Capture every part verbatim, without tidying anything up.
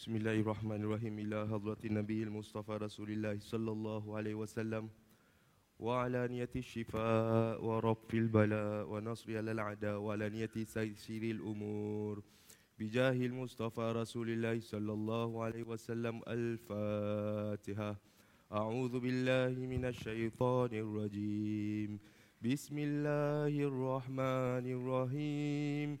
Bismillahirrahmanirrahim. Ila hadratin Nabiyil Mustafa Rasulillah sallallahu alaihi wasallam wa ala niyati shifa wa rabbil bala wa nasri alal ada wa ala niyati sayyidil umur bijahil Mustafa Rasulillah sallallahu alaihi wasallam. Al-Fatiha. A'udzu billahi minasy syaithanir rajim. Bismillahirrahmanirrahim.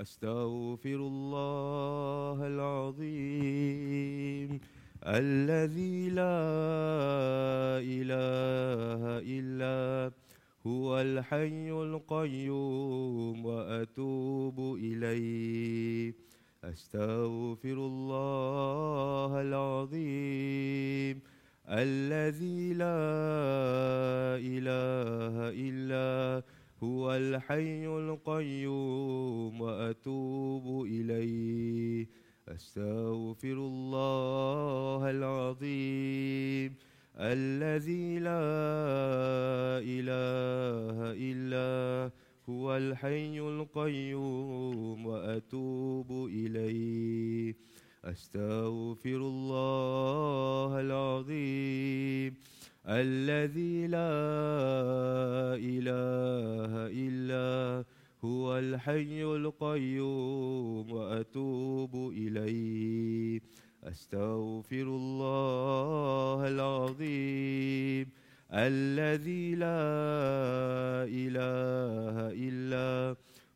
أستغفر الله العظيم الذي لا إله إلا هو الحي القيوم وأتوب إليه. أستغفر الله العظيم الذي لا إله إلا هو الحي القيوم وأتوب إليه. أستغفر الله العظيم الذي لا إله إلا هو الحي القيوم وأتوب إليه. أستغفر الله العظيم الذي لا إله إلا هو الحي القيوم وأتوب إليه. أستغفر الله العظيم الذي لا إله إلا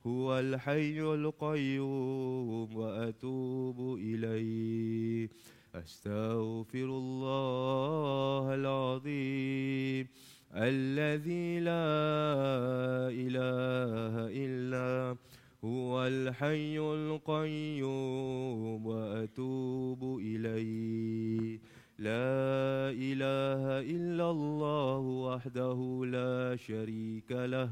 هو الحي القيوم وأتوب إليه. أستغفر الله العظيم الذي لا إله إلا هو الحي القيوم وأتوب إليه. لا إله إلا الله وحده لا شريك له،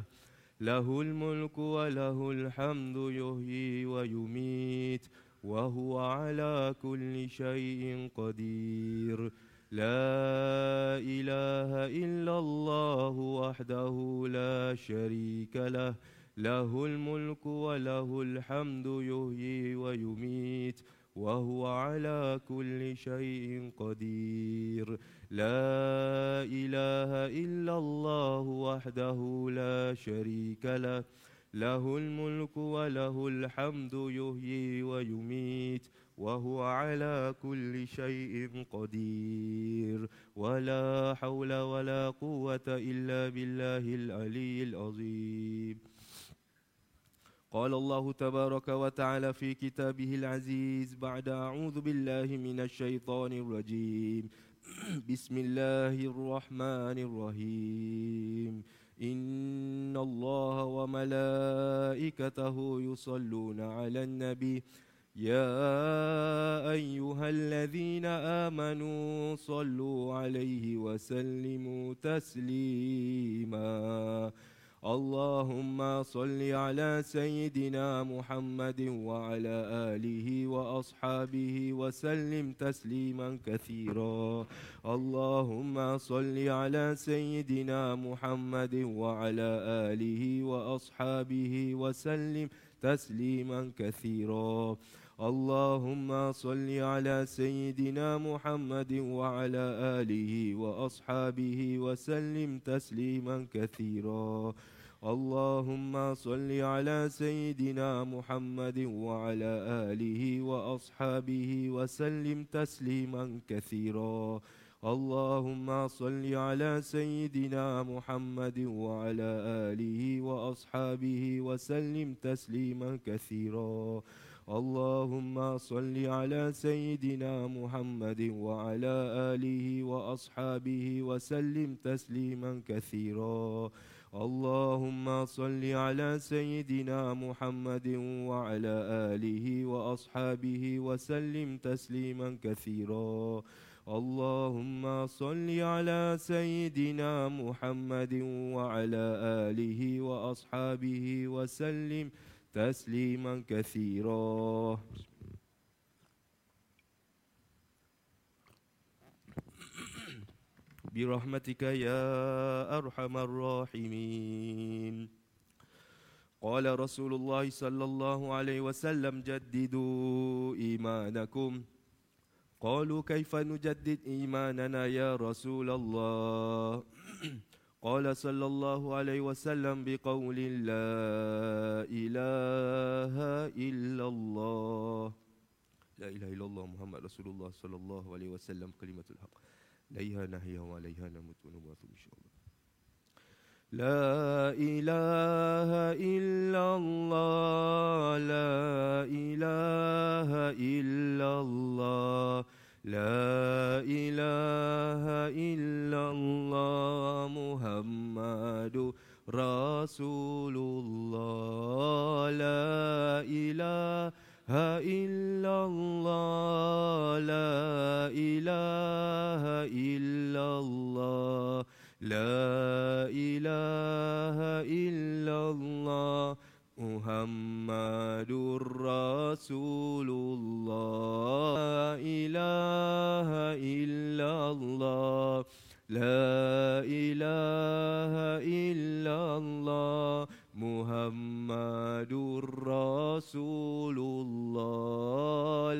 له الملك وله الحمد، يحيي ويميت وهو على كل شيء قدير. لا إله إلا الله وحده لا شريك له، له الملك وله الحمد، يحيي ويميت وهو على كل شيء قدير. لا إله إلا الله وحده لا شريك له، له الملك وله الحمد، يحيي ويميت وهو على كل شيء قدير. ولا حول ولا قوة إلا بالله العلي العظيم. قال الله تبارك وتعالى في كتابه العزيز بعد أعوذ بالله من الشيطان الرجيم. بسم الله الرحمن الرحيم. إن الله وملائكته يصلون على النبي، يا أيها الذين آمنوا صلوا عليه وسلموا تسليما. اللهم صل على سيدنا محمد وعلى آله وأصحابه وسلم تسليما كثيرا. اللهم صل على سيدنا محمد وعلى آله وأصحابه وسلم تسليما كثيرا. اللهم صل على سيدنا محمد وعلى آله وأصحابه وسلم تسليما كثيرا. اللهم صل على سيدنا محمد وعلى آله وأصحابه وسلم تسليما كثيرا. اللهم صل على سيدنا محمد وعلى آله وأصحابه وسلم تسليما كثيرا. اللهم صل على سيدنا محمد وعلى آله وأصحابه وسلم تسليما كثيرا. اللهم صل على سيدنا محمد وعلى آله وأصحابه وسلم تسليما كثيرا. اللهم صل على سيدنا محمد وعلى آله وأصحابه وسلم تسليما كثيرا. برحمتك يا أرحم الراحمين. قال رسول الله صلى الله عليه وسلم جددوا إيمانكم. قالوا كيف نجدد إيماننا يا رسول الله؟ قال صلى الله عليه وسلم بقول لا إله إلا الله. لا إله إلا الله محمد رسول الله صلى الله عليه وسلم كلمة الحق. عليها نحيا وعليها نموت ونبعث إن شاء الله. لا إله إلا الله لا إله إلا الله لا إله إلا الله محمد رسول الله. لا إله إلا الله لا إله إلا الله لا إله إلا الله محمد رسول الله.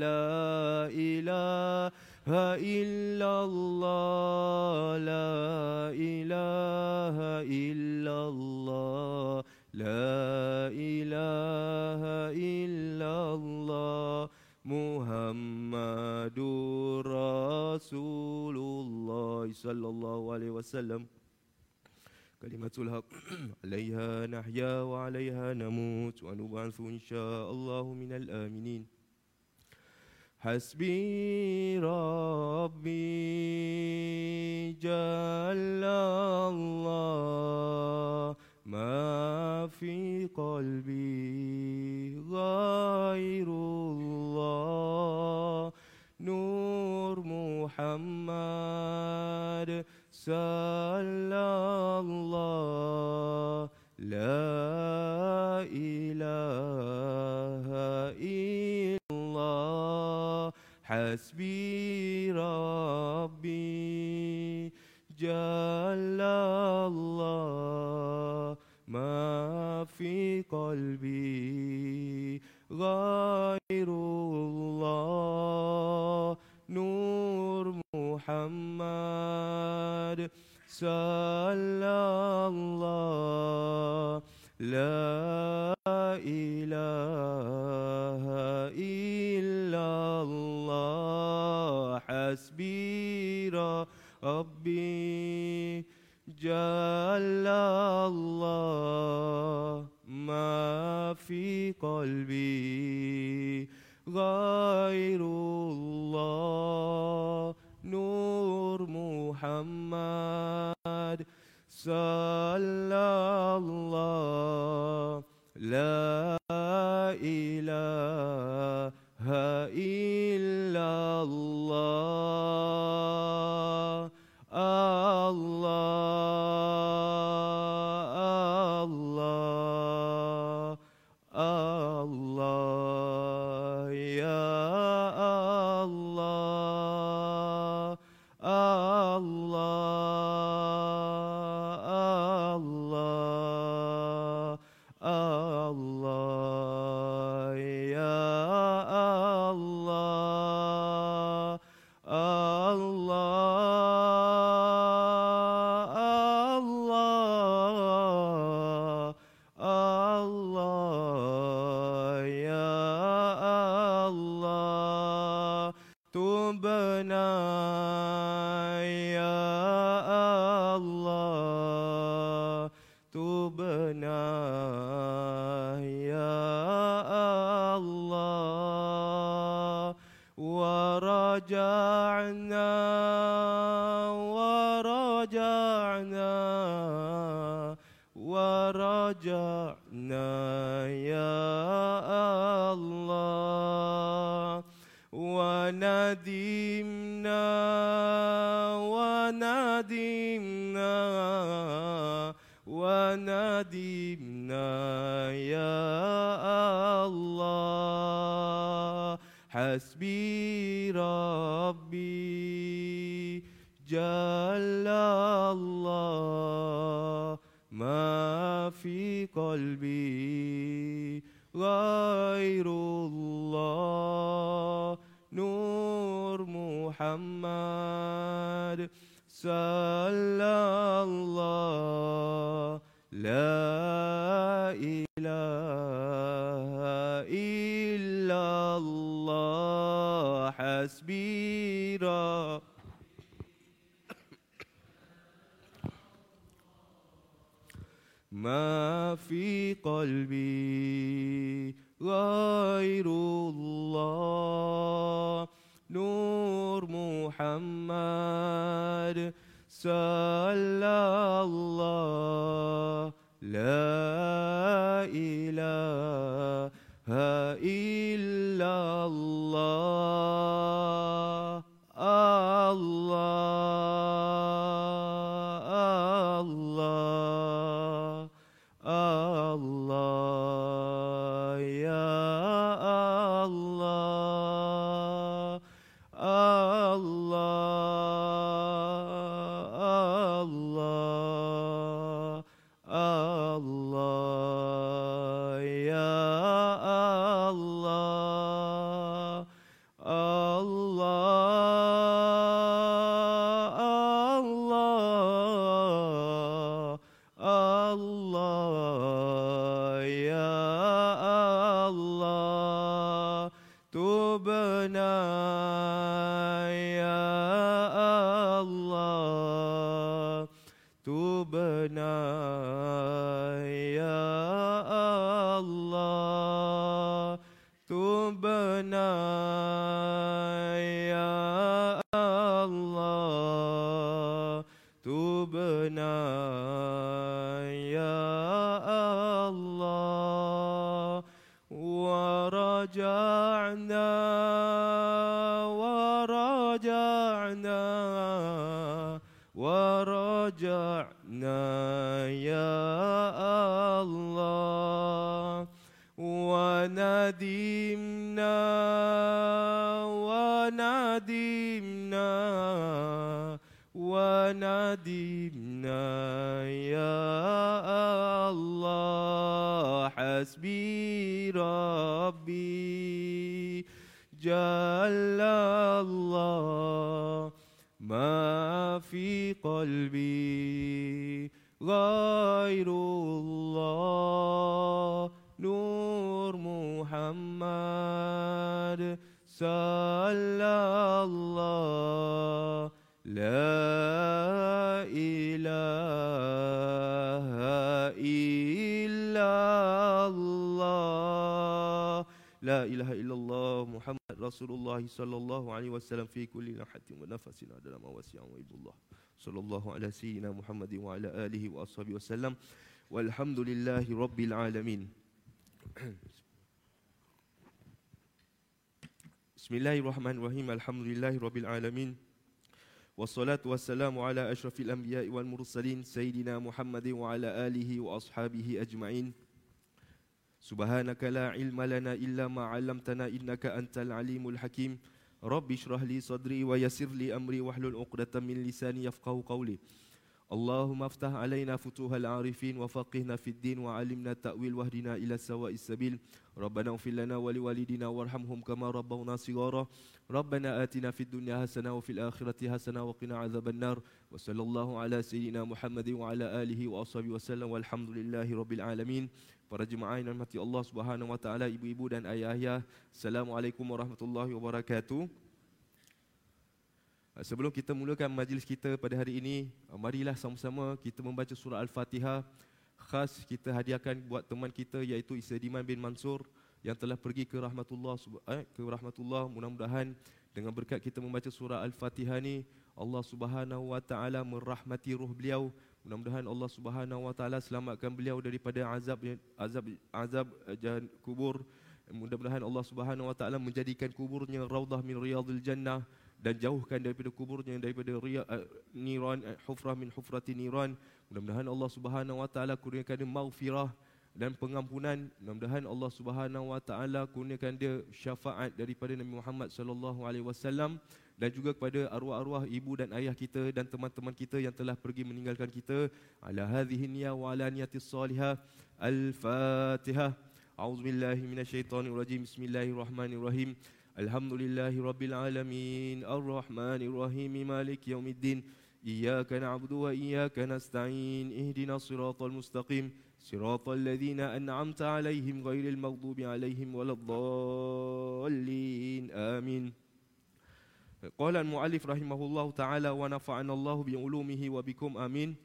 لا إله إلا الله لا إله إلا الله محمد رسول الله. لا إله إلا الله لا إله إلا الله لا إله إلا الله محمد رسول الله صلى الله عليه وسلم كلمة الحق. عليها نحيا وعليها نموت ونبعث إن شاء الله من الآمنين. حسبي ربي جل الله ما في قلبي غير الله نور محمد صلى الله. لا إله إلا الله حسبي ربي جل الله ما في قلبي غير الله نور محمد صلى الله. لا إله إلا الله حسبي ربي جل الله ما في قلبي غير الله نور محمد صلى الله. لا إله إلا الله الله الله الله يا الله الله الله الله يا الله الله الله الله يا الله تبنا يا الله تبنا يا الله ورجعنا ورجعنا رجعنا يا الله وندمنا وندمنا وندمنا يا الله حسبي ربي جل الله ما في قلبي غير الله نور محمد صلى الله لا إله إلا الله حسبي ربي ما في قلبي غير الله نور محمد صلى الله لا إله إلا الله الله الله Allah ya Allah Allah Allah Allah ya Allah Allah Allah Allah Tubna ya Allah Tubna ya Allah Tubna ya Allah Tubna ya Allah ورجعنا ورجعنا ورجعنا يا الله وندمنا وندمنا وندمنا يا الله حسبي ربي جل الله ما في قلبي غير الله نور محمد صلى الله لا إله إلا الله لا إله إلا الله محمد رسول الله صلى الله عليه وسلم في كل لمحة ونفسنا dalam wasi'an wa ibullah sallallahu ala sayyidina Muhammadin wa ala alihi wa ashabihi wasallam walhamdulillahi rabbil alamin. Bismillahirrahmanirrahim. Alhamdulillahi rabbil alamin wassalatu wassalamu ala asyrafil anbiya'i wal mursalin sayyidina Muhammadin wa ala alihi wa ashabihi ajma'in. Subhanaka la ilma lana illa ma 'allamtana innaka antal alimul hakim. Rabbi shrah li sadri wa yassir li amri wahlul 'uqdatam min lisani yafqahu qawli. Allahumma iftah alaina futuhal 'arifin wa faqihna fid din wa 'allimna ta'wil wahdina ila sawa'is sabil. Rabbana ighfir lana wa liwalidina warhamhum kama rabbawna shighara. ربنا آتنا في الدنيا حسنة وفي الآخرة حسنة وقنا عذاب النار وصلى الله على سيدنا محمد وعلى آله وصحبه وسلم والحمد لله رب العالمين. Para jemaah yang dirahmati Allah Subhanahu wa taala, ibu-ibu dan ayah-ayah, assalamualaikum warahmatullahi wabarakatuh. Sebelum kita mulakan majlis kita pada hari ini, marilah sama-sama kita membaca surah Al-Fatihah. Khas kita hadiahkan buat teman kita iaitu Isadiman bin Mansur yang telah pergi ke rahmatullah ke rahmatullah. Mudah-mudahan dengan berkat kita membaca surah Al-Fatihah ni, Allah Subhanahu wa taala merahmati roh beliau, Mudah-mudahan Allah Subhanahu Wa Taala selamatkan beliau daripada azab azab azab jahan kubur. Mudah-mudahan Allah Subhanahu Wa Taala menjadikan kuburnya raudhah min riyadil jannah dan jauhkan daripada kuburnya daripada riya, uh, niran uh, hufrah min hufrati niran. Mudah-mudahan Allah Subhanahu Wa Taala kurniakan maghfirah dan pengampunan. Mudah-mudahan Allah Subhanahu Wa Taala kurniakan dia syafaat daripada Nabi Muhammad sallallahu alaihi wasallam dan juga kepada arwah-arwah ibu dan ayah kita dan teman-teman kita yang telah pergi meninggalkan kita. Ala hadhihi niyya wa ala niyatis salihah. Al-Fatihah. A'udzubillahi minasyaitonirrajim. Bismillahirrahmanirrahim. Alhamdulillahirabbil alamin. Arrahmanirrahim. Maliki yaumiddin. Iyyaka na'budu wa iyyaka nasta'in. Ihdinas siratal mustaqim. صراط الذين أنعمت عليهم غير المغضوب عليهم ولا الضالين آمين. قال المؤلف رحمه الله تعالى ونفعنا الله بعلومه وبكم آمين.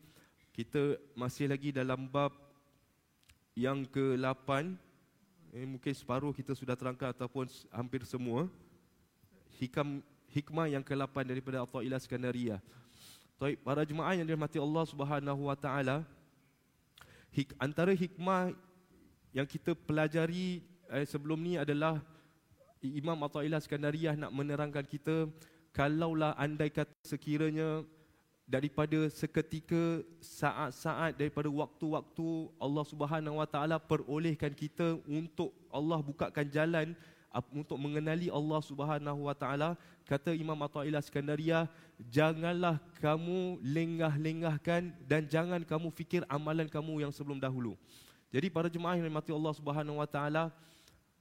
Kita masih lagi dalam bab yang ke lapan. Eh, mungkin separuh kita sudah terangkan ataupun hampir semua. Hikam, hikmah yang ke lapan daripada Atha'illah Iskandariyah. Baik, para jemaah yang dirahmati Allah Subhanahu Wa Taala, Hik, antara hikmah yang kita pelajari eh, sebelum ni adalah Imam Atha'illah Iskandariyah nak menerangkan kita, kalaulah andai kata sekiranya daripada seketika saat-saat daripada waktu-waktu Allah Subhanahu Wa Taala perolehkan kita untuk Allah bukakan jalan untuk mengenali Allah Subhanahu Wa Taala. Kata Imam Atha'illah Iskandariyah, janganlah kamu lengah-lengahkan dan jangan kamu fikir amalan kamu yang sebelum dahulu. Jadi para jemaah yang dirahmati Allah Subhanahu Wa Taala,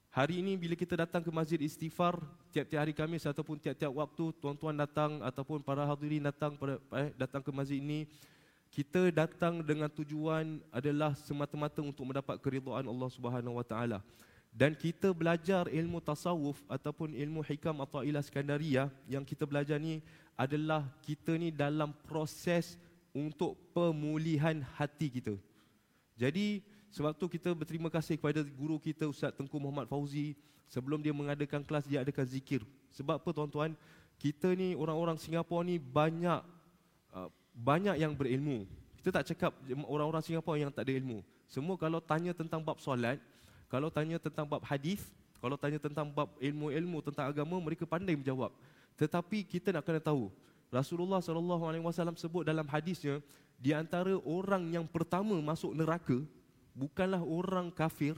hari ini bila kita datang ke Masjid Istighfar tiap-tiap hari Khamis ataupun tiap-tiap waktu tuan-tuan datang ataupun para hadirin datang pada eh, datang ke masjid ini, kita datang dengan tujuan adalah semata-mata untuk mendapat keridhaan Allah Subhanahu Wa Taala. Dan kita belajar ilmu tasawuf ataupun ilmu hikam Atha'illah Iskandariyah yang kita belajar ni adalah kita ni dalam proses untuk pemulihan hati kita. Jadi sebab tu kita berterima kasih kepada guru kita Ustaz Tengku Muhammad Fauzi. Sebelum dia mengadakan kelas, dia adakan zikir. Sebab apa tuan-tuan? Kita ni orang-orang Singapura ni banyak banyak yang berilmu. Kita tak cakap orang-orang Singapura yang tak ada ilmu. Semua kalau tanya tentang bab solat, kalau tanya tentang bab hadis, kalau tanya tentang bab ilmu-ilmu tentang agama, mereka pandai menjawab. Tetapi kita nak kena tahu, Rasulullah sallallahu alaihi wasallam sebut dalam hadisnya, di antara orang yang pertama masuk neraka bukanlah orang kafir,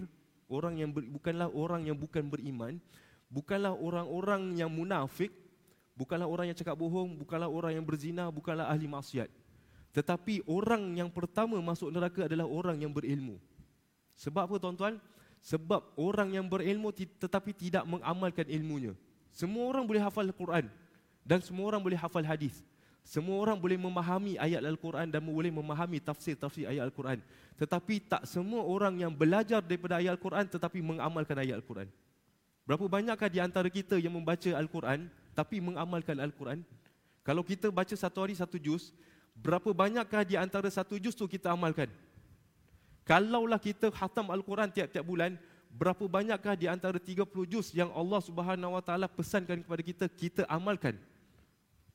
orang yang ber, bukanlah orang yang bukan beriman, bukanlah orang-orang yang munafik, bukanlah orang yang cakap bohong, bukanlah orang yang berzina, bukanlah ahli maksiat. Tetapi orang yang pertama masuk neraka adalah orang yang berilmu. Sebab apa tuan-tuan? Sebab orang yang berilmu tetapi tidak mengamalkan ilmunya. Semua orang boleh hafal Al-Quran dan semua orang boleh hafal hadis. Semua orang boleh memahami ayat Al-Quran dan boleh memahami tafsir-tafsir ayat Al-Quran. Tetapi tak semua orang yang belajar daripada ayat Al-Quran tetapi mengamalkan ayat Al-Quran. Berapa banyakkah di antara kita yang membaca Al-Quran tapi mengamalkan Al-Quran? Kalau kita baca satu hari satu juz, berapa banyakkah di antara satu juz tu kita amalkan? Kalaulah kita khatam Al-Quran tiap-tiap bulan, berapa banyakkah di antara tiga puluh juz yang Allah Subhanahu Wa Taala pesankan kepada kita, kita amalkan?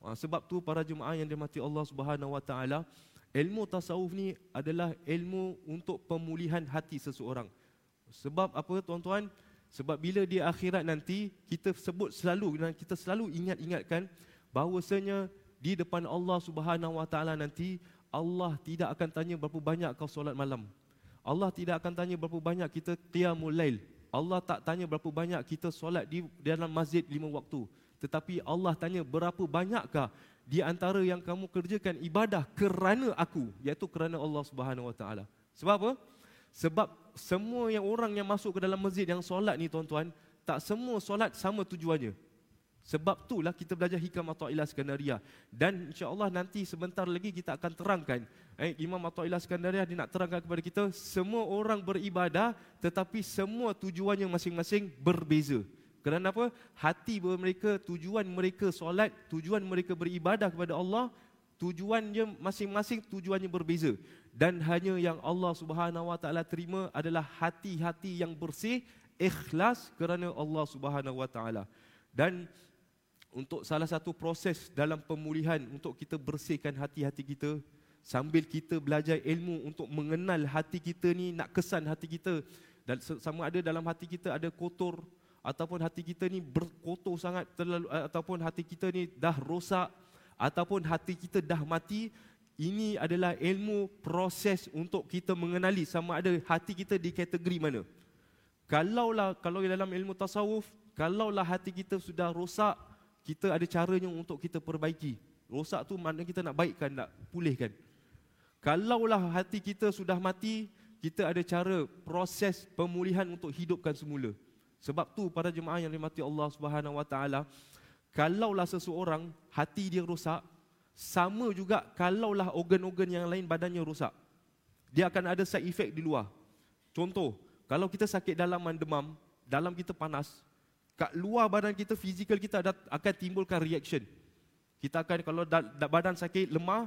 Sebab tu para jemaah yang dirahmati Allah Subhanahu Wa Taala, ilmu tasawuf ni adalah ilmu untuk pemulihan hati seseorang. Sebab apa tuan-tuan? Sebab bila di akhirat nanti, kita sebut selalu dan kita selalu ingat-ingatkan bahawasanya di depan Allah Subhanahu Wa Taala nanti, Allah tidak akan tanya berapa banyak kau solat malam. Allah tidak akan tanya berapa banyak kita qiyamul lail. Allah tak tanya berapa banyak kita solat di dalam masjid lima waktu. Tetapi Allah tanya berapa banyakkah di antara yang kamu kerjakan ibadah kerana aku, iaitu kerana Allah Subhanahu Wa Taala. Sebab apa? Sebab semua yang orang yang masuk ke dalam masjid yang solat ni tuan-tuan, tak semua solat sama tujuannya. Sebab itulah kita belajar hikam Atha'illah Iskandariyah. Dan insya-Allah nanti sebentar lagi kita akan terangkan. Eh, Imam Atha'illah Iskandariyah dia nak terangkan kepada kita, semua orang beribadah tetapi semua tujuannya masing-masing berbeza. Kerana apa? Hati mereka, tujuan mereka solat, tujuan mereka beribadah kepada Allah, tujuannya masing-masing tujuannya berbeza. Dan hanya yang Allah Subhanahu Wa Taala terima adalah hati-hati yang bersih, ikhlas kerana Allah Subhanahu Wa Taala. Dan untuk salah satu proses dalam pemulihan untuk kita bersihkan hati-hati kita, sambil kita belajar ilmu untuk mengenal hati kita ni, nak kesan hati kita. Dan sama ada dalam hati kita ada kotor, ataupun hati kita ni berkotor sangat terlalu, ataupun hati kita ni dah rosak, ataupun hati kita dah mati. Ini adalah ilmu proses untuk kita mengenali sama ada hati kita di kategori mana. Kalaulah, kalau dalam ilmu tasawuf, kalaulah hati kita sudah rosak, kita ada caranya untuk kita perbaiki. Rosak tu maknanya kita nak baikkan, nak pulihkan. Kalaulah hati kita sudah mati, kita ada cara proses pemulihan untuk hidupkan semula. Sebab tu para jemaah yang dirahmati Allah Subhanahu Wa Taala, kalaulah seseorang hati dia rosak, sama juga kalaulah organ-organ yang lain badannya rosak, dia akan ada side effect di luar. Contoh, kalau kita sakit dalaman demam, dalam kita panas, kat luar badan kita, fizikal kita ada, akan timbulkan reaction. Kita akan, kalau da, da, badan sakit, lemah,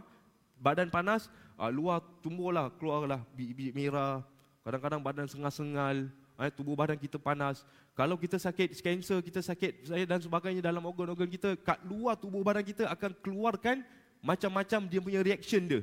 badan panas, ah, luar tumbuhlah, keluarlah biji merah, kadang-kadang badan sengal-sengal, eh, tubuh badan kita panas. Kalau kita sakit kanser, kita sakit dan sebagainya dalam organ-organ kita, kat luar tubuh badan kita akan keluarkan macam-macam dia punya reaction dia.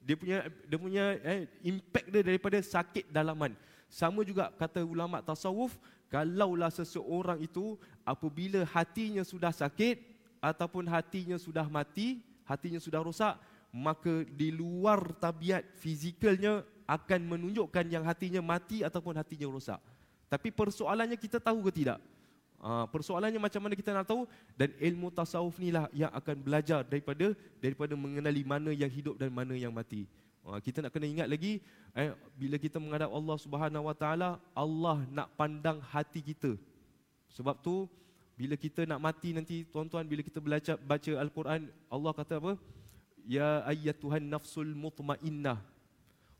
Dia punya dia punya eh, impact dia daripada sakit dalaman. Sama juga kata ulama tasawuf, kalaulah seseorang itu apabila hatinya sudah sakit ataupun hatinya sudah mati, hatinya sudah rosak, maka di luar tabiat fizikalnya akan menunjukkan yang hatinya mati ataupun hatinya rosak. Tapi persoalannya kita tahu ke tidak? Ha, persoalannya macam mana kita nak tahu? Dan ilmu tasawuf inilah yang akan belajar daripada daripada mengenali mana yang hidup dan mana yang mati. Kita nak kena ingat lagi, eh, bila kita menghadap Allah Subhanahu Wa Taala, Allah nak pandang hati kita. Sebab tu bila kita nak mati nanti, tuan-tuan, bila kita baca baca Al-Quran, Allah kata apa? Ya ayyatuhan nafsul mutmainnah,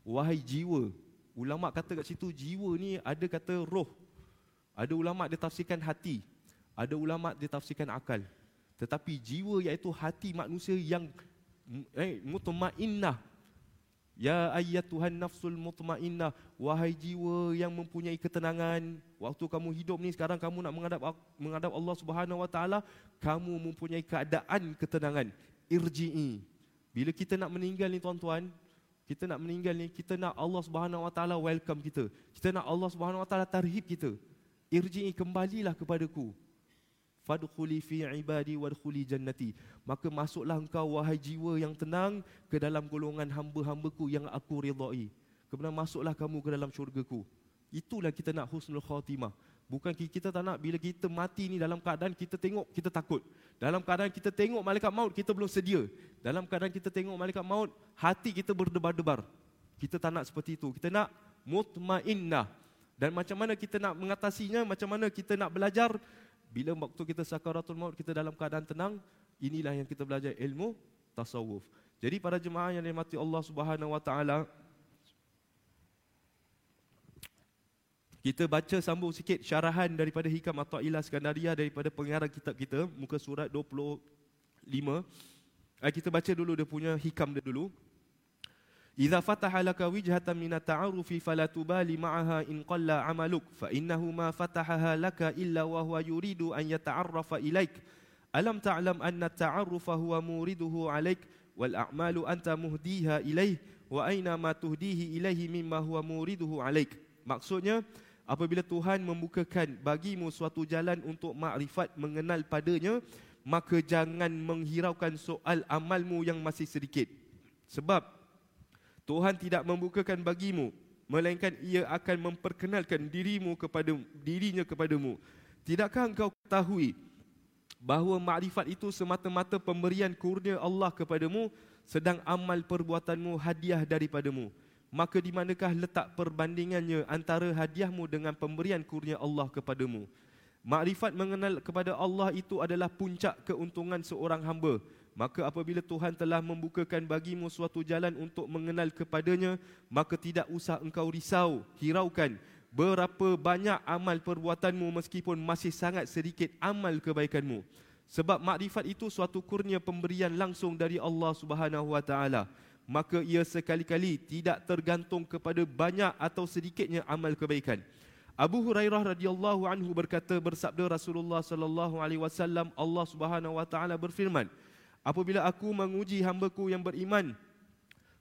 wahai jiwa. Ulama kata kat situ jiwa ni ada kata roh. Ada ulama dia tafsirkan hati, ada ulama dia tafsirkan akal. Tetapi jiwa iaitu hati manusia yang eh, mutmainnah. Ya ayyatuhan nafsul mutmainnah, wahai jiwa yang mempunyai ketenangan. Waktu kamu hidup ni, sekarang kamu nak menghadap menghadap Allah Subhanahu Wa Taala, kamu mempunyai keadaan ketenangan. Irji'i. Bila kita nak meninggal ni, tuan-tuan, kita nak meninggal ni, kita nak Allah Subhanahu Wa Taala welcome kita. Kita nak Allah Subhanahu Wa Taala tarhib kita. Irji'i, kembalilah kepadaku. Fadkhuli fi ibadi wadkhuli jannati, maka masuklah engkau wahai jiwa yang tenang ke dalam golongan hamba-hambaku yang aku ridai, kemudian masuklah kamu ke dalam syurgaku. Itulah kita nak husnul khatimah. Bukan kita tak nak bila kita mati ni dalam keadaan kita tengok kita takut, dalam keadaan kita tengok malaikat maut kita belum sedia, dalam keadaan kita tengok malaikat maut hati kita berdebar-debar. Kita tak nak seperti itu. Kita nak mutmainnah. Dan macam mana kita nak mengatasinya, macam mana kita nak belajar? Bila waktu kita sakaratul maut, kita dalam keadaan tenang. Inilah yang kita belajar ilmu tasawuf. Jadi para jemaah yang dirahmati Allah Subhanahu Wa Taala, kita baca sambung sikit syarahan daripada Hikam Atha'illah Skandariah daripada pengarang kitab kita, muka surat dua puluh lima. Kita baca dulu dia punya hikam dia dulu. Idza fataha laka wijhatan min at-ta'arufi fala tubali ma'aha in qalla 'amaluk fa innahu ma fatahaha laka illa wa huwa yuridu an yata'arrafa ilaik alam ta'lam anna at-ta'arufa huwa muriduhu 'alaik wal a'malu anta muhdiha ilaih wa aina ma tuhdihi ilaihi mimma huwa muriduhu 'alaik. Maksudnya, apabila Tuhan membukakan bagimu suatu jalan untuk makrifat mengenal padanya, maka jangan menghiraukan soal amalmu yang masih sedikit, sebab Tuhan tidak membukakan bagimu melainkan ia akan memperkenalkan dirimu kepada dirinya kepadamu. Tidakkah engkau ketahui bahawa makrifat itu semata-mata pemberian kurnia Allah kepadamu, sedang amal perbuatanmu hadiah daripadamu? Maka di manakah letak perbandingannya antara hadiahmu dengan pemberian kurnia Allah kepadamu? Makrifat mengenal kepada Allah itu adalah puncak keuntungan seorang hamba. Maka apabila Tuhan telah membukakan bagimu suatu jalan untuk mengenal kepadanya, maka tidak usah engkau risau, hiraukan berapa banyak amal perbuatanmu meskipun masih sangat sedikit amal kebaikanmu. Sebab makrifat itu suatu kurnia pemberian langsung dari Allah Subhanahu Wa Taala. Maka ia sekali-kali tidak tergantung kepada banyak atau sedikitnya amal kebaikan. Abu Hurairah radhiyallahu anhu berkata, bersabda Rasulullah sallallahu alaihi wasallam, Allah Subhanahu Wa Taala berfirman, apabila aku menguji hamba-Ku yang beriman,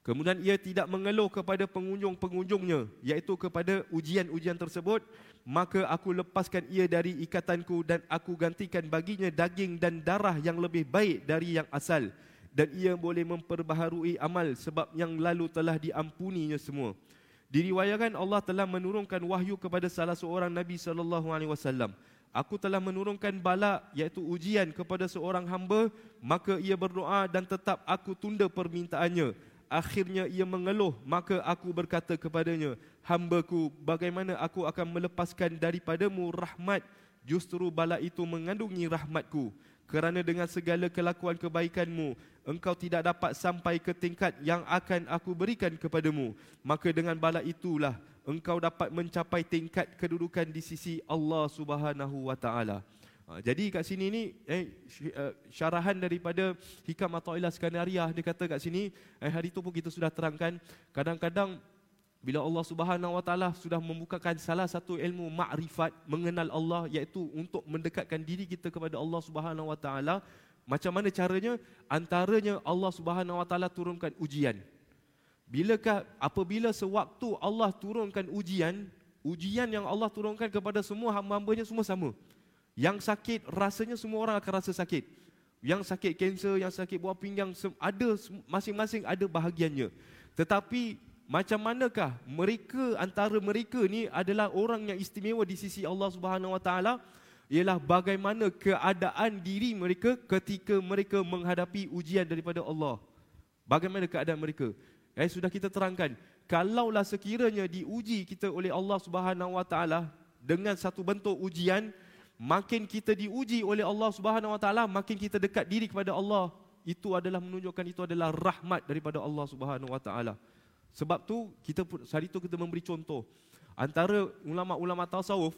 Kemudian ia tidak mengeluh kepada pengunjung-pengunjungnya, iaitu kepada ujian-ujian tersebut. Maka aku lepaskan ia dari ikatanku dan aku gantikan baginya daging dan darah yang lebih baik dari yang asal. Dan ia boleh memperbaharui amal sebab yang lalu telah diampuninya semua. Diriwayatkan Allah telah menurunkan wahyu kepada salah seorang Nabi sallallahu alaihi wasallam. Aku telah menurunkan bala, iaitu ujian kepada seorang hamba, maka ia berdoa dan tetap aku tunda permintaannya. Akhirnya ia mengeluh, maka aku berkata kepadanya, "Hambaku, bagaimana aku akan melepaskan daripadamu rahmat? Justru bala itu mengandungi rahmatku. Kerana dengan segala kelakuan kebaikanmu, engkau tidak dapat sampai ke tingkat yang akan aku berikan kepadamu. Maka dengan bala itulah engkau dapat mencapai tingkat kedudukan di sisi Allah Subhanahu wa taala." Jadi kat sini ni eh, syarahan daripada Hikam Athaillah Iskandariah, dia kata kat sini, eh, hari tu pun kita sudah terangkan, kadang-kadang bila Allah Subhanahu wa taala sudah membukakan salah satu ilmu makrifat, mengenal Allah, iaitu untuk mendekatkan diri kita kepada Allah Subhanahu wa taala, macam mana caranya? Antaranya Allah Subhanahu wa taala turunkan ujian. Bilakah apabila sewaktu Allah turunkan ujian, ujian yang Allah turunkan kepada semua hamba-hambanya semua sama. Yang sakit rasanya semua orang akan rasa sakit. Yang sakit kanser, yang sakit buah pinggang, ada masing-masing ada bahagiannya. Tetapi macam manakah mereka, antara mereka ni adalah orang yang istimewa di sisi Allah Subhanahu wa taala? Ialah bagaimana keadaan diri mereka ketika mereka menghadapi ujian daripada Allah. Bagaimana keadaan mereka? Eh, sudah kita terangkan, kalaulah sekiranya diuji kita oleh Allah Subhanahu wa taala dengan satu bentuk ujian, makin kita diuji oleh Allah Subhanahu wa taala, makin kita dekat diri kepada Allah. Itu adalah menunjukkan itu adalah rahmat daripada Allah Subhanahu wa taala. Sebab tu kita hari tu kita memberi contoh. Antara ulama-ulama tasawuf,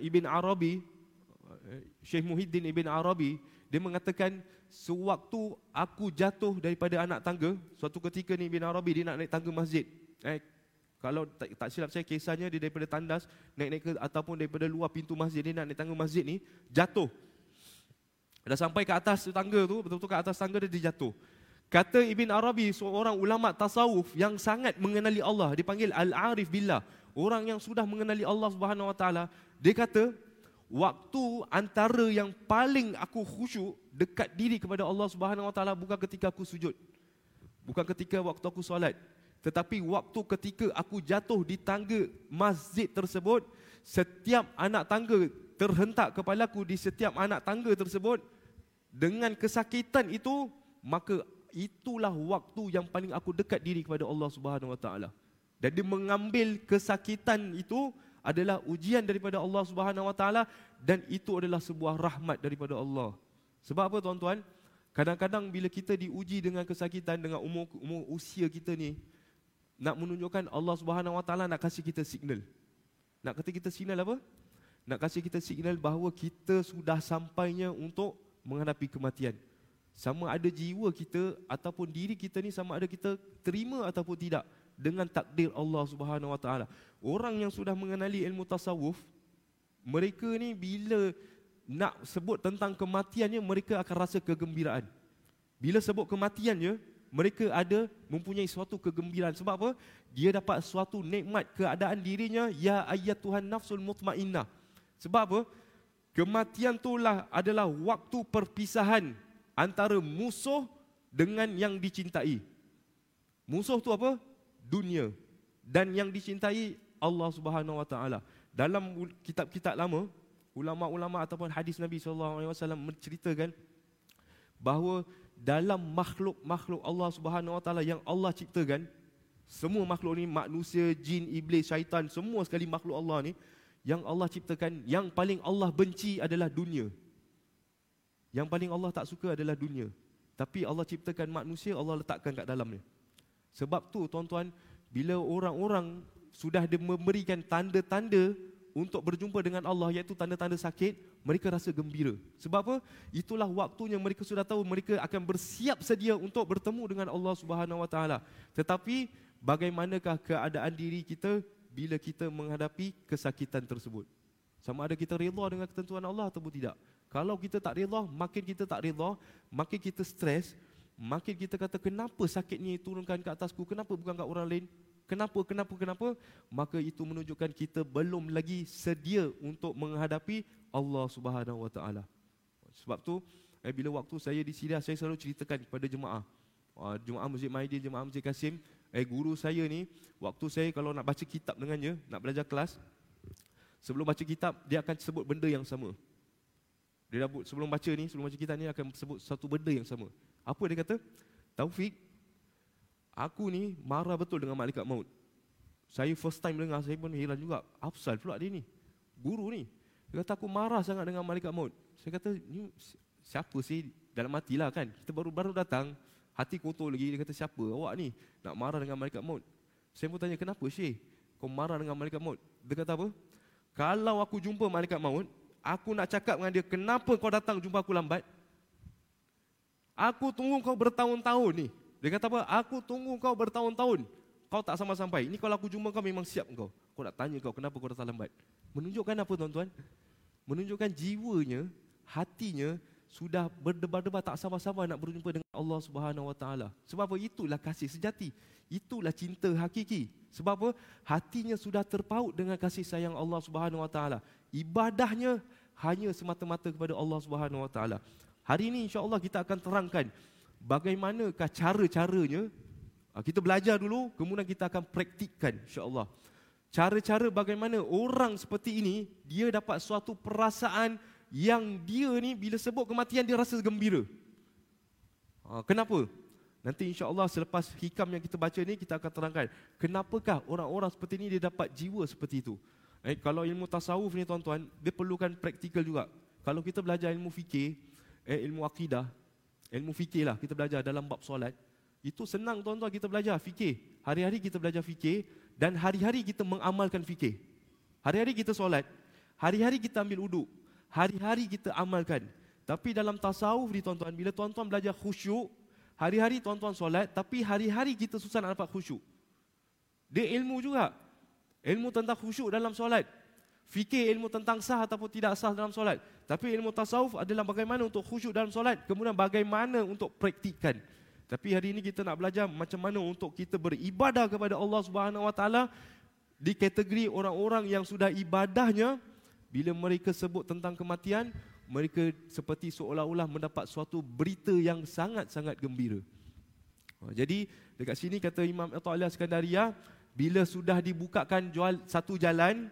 Ibn Arabi, Syekh Muhyiddin Ibn Arabi, dia mengatakan, sewaktu aku jatuh daripada anak tangga, suatu ketika ni Ibn Arabi dia nak naik tangga masjid. Eh, kalau tak, tak silap saya kisahnya dia daripada tandas naik-naik ke, ataupun daripada luar pintu masjid dia nak naik tangga masjid ni, jatuh. Dah sampai ke atas tangga tu, betul-betul ke atas tangga dia, dia jatuh. Kata Ibn Arabi, seorang ulama tasawuf yang sangat mengenali Allah, dipanggil Al-Arif Billah, orang yang sudah mengenali Allah Subhanahu Wa Taala, dia kata, waktu antara yang paling aku khusyuk dekat diri kepada Allah Subhanahu Wa Taala bukan ketika aku sujud, bukan ketika waktu aku solat, tetapi waktu ketika aku jatuh di tangga masjid tersebut, setiap anak tangga terhentak kepalaku di setiap anak tangga tersebut dengan kesakitan itu, maka itulah waktu yang paling aku dekat diri kepada Allah Subhanahu Wa Taala. Dan dia mengambil kesakitan itu adalah ujian daripada Allah Subhanahu Wa Taala, dan itu adalah sebuah rahmat daripada Allah. Sebab apa tuan-tuan? Kadang-kadang bila kita diuji dengan kesakitan, dengan umur, umur usia kita ni, nak menunjukkan Allah Subhanahu Wa Taala nak kasih kita signal. Nak kata kita signal apa? Nak kasih kita signal bahawa kita sudah sampainya untuk menghadapi kematian. Sama ada jiwa kita ataupun diri kita ni, sama ada kita terima ataupun tidak dengan takdir Allah Subhanahu Wa Taala. Orang yang sudah mengenali ilmu tasawuf, mereka ni bila nak sebut tentang kematiannya, mereka akan rasa kegembiraan. Bila sebut kematiannya, mereka ada mempunyai suatu kegembiraan. Sebab apa? Dia dapat suatu nikmat keadaan dirinya, ya ayyatuhan nafsul mutmainnah. Sebab apa? Kematian itulah adalah waktu perpisahan antara musuh dengan yang dicintai. Musuh tu apa? Dunia. Dan yang dicintai Allah Subhanahu Wa Taala. Dalam kitab-kitab lama, ulama-ulama ataupun hadis Nabi Sallallahu Alaihi Wasallam menceritakan bahawa dalam makhluk-makhluk Allah Subhanahu Wa Taala yang Allah ciptakan, semua makhluk ni, manusia, jin, iblis, syaitan, semua sekali makhluk Allah ni yang Allah ciptakan, yang paling Allah benci adalah dunia. Yang paling Allah tak suka adalah dunia. Tapi Allah ciptakan manusia, Allah letakkan kat dalamnya. Sebab tu tuan-tuan, bila orang-orang sudah memberikan tanda-tanda untuk berjumpa dengan Allah, iaitu tanda-tanda sakit, mereka rasa gembira. Sebab apa? Itulah waktunya mereka sudah tahu mereka akan bersiap sedia untuk bertemu dengan Allah Subhanahu Wa Taala. Tetapi bagaimanakah keadaan diri kita bila kita menghadapi kesakitan tersebut? Sama ada kita reda dengan ketentuan Allah ataupun tidak. Kalau kita tak reda, makin kita tak reda, makin kita stres, Makin kita kata, kenapa sakitnya turunkan ke atasku? Kenapa bukan kat orang lain? Kenapa, kenapa, kenapa? Maka itu menunjukkan kita belum lagi sedia untuk menghadapi Allah Subhanahu Wa Taala. Sebab tu, eh, bila waktu saya di Sidah, saya selalu ceritakan kepada jemaah. Uh, jemaah Masjid Mahidin, jemaah Masjid Kasim. Eh, guru saya ni, waktu saya kalau nak baca kitab dengannya, nak belajar kelas, sebelum baca kitab, dia akan sebut benda yang sama. Dia dah, sebelum baca ni, sebelum baca kitab ni, akan sebut satu benda yang sama. Apa dia kata? Taufik, aku ni marah betul dengan malaikat maut. Saya first time dengar, saya pun heran juga. Apsal pula dia ni, guru ni. Dia kata, aku marah sangat dengan malaikat maut. Saya kata, ni siapa sih? Dalam hati lah kan, kita baru baru datang, hati kotor lagi. Dia kata, siapa awak ni nak marah dengan malaikat maut? Saya pun tanya, kenapa Syekh kau marah dengan malaikat maut? Dia kata apa? Kalau aku jumpa malaikat maut, aku nak cakap dengan dia, kenapa kau datang jumpa aku lambat? Aku tunggu kau bertahun-tahun ni. Dia kata apa? Aku tunggu kau bertahun-tahun, kau tak sampai-sampai. Ini kalau aku jumpa kau, memang siap kau. Aku nak tanya kau, kenapa kau datang lambat? Menunjukkan apa tuan-tuan? Menunjukkan jiwanya, hatinya sudah berdebar-debar, tak sabar-sabar nak berjumpa dengan Allah Subhanahu Wa Taala. Sebab apa? Itulah kasih sejati. Itulah cinta hakiki. Sebab apa? Hatinya sudah terpaut dengan kasih sayang Allah Subhanahu Wa Taala. Ibadahnya hanya semata-mata kepada Allah Subhanahu Wa Taala. Hari ini insya-Allah kita akan terangkan bagaimanakah cara-caranya. Kita belajar dulu, kemudian kita akan praktikkan insya-Allah. Cara-cara bagaimana orang seperti ini dia dapat suatu perasaan yang dia ni bila sebut kematian dia rasa gembira. Ha, kenapa? Nanti insya-Allah selepas hikam yang kita baca ni kita akan terangkan kenapakah orang-orang seperti ni dia dapat jiwa seperti itu. Eh, kalau ilmu tasawuf ni tuan-tuan, dia perlukan praktikal juga. Kalau kita belajar ilmu fikir, eh, ilmu akidah, ilmu fikirlah kita belajar dalam bab solat, itu senang tuan-tuan kita belajar fikir. Hari-hari kita belajar fikir dan hari-hari kita mengamalkan fikir. Hari-hari kita solat, hari-hari kita ambil uduk, hari-hari kita amalkan. Tapi dalam tasawuf ni tuan-tuan, bila tuan-tuan belajar khusyuk, hari-hari tuan-tuan solat, tapi hari-hari kita susah nak dapat khusyuk. Dia ilmu juga. Ilmu tentang khusyuk dalam solat, fikir ilmu tentang sah ataupun tidak sah dalam solat. Tapi ilmu tasawuf adalah bagaimana untuk khusyuk dalam solat, kemudian bagaimana untuk praktikkan. Tapi hari ini kita nak belajar macam mana untuk kita beribadah kepada Allah Subhanahu Wa Taala di kategori orang-orang yang sudah ibadahnya, bila mereka sebut tentang kematian, mereka seperti seolah-olah mendapat suatu berita yang sangat-sangat gembira. Jadi dekat sini kata Imam Athaillah Iskandariyah, bila sudah dibukakan satu jalan,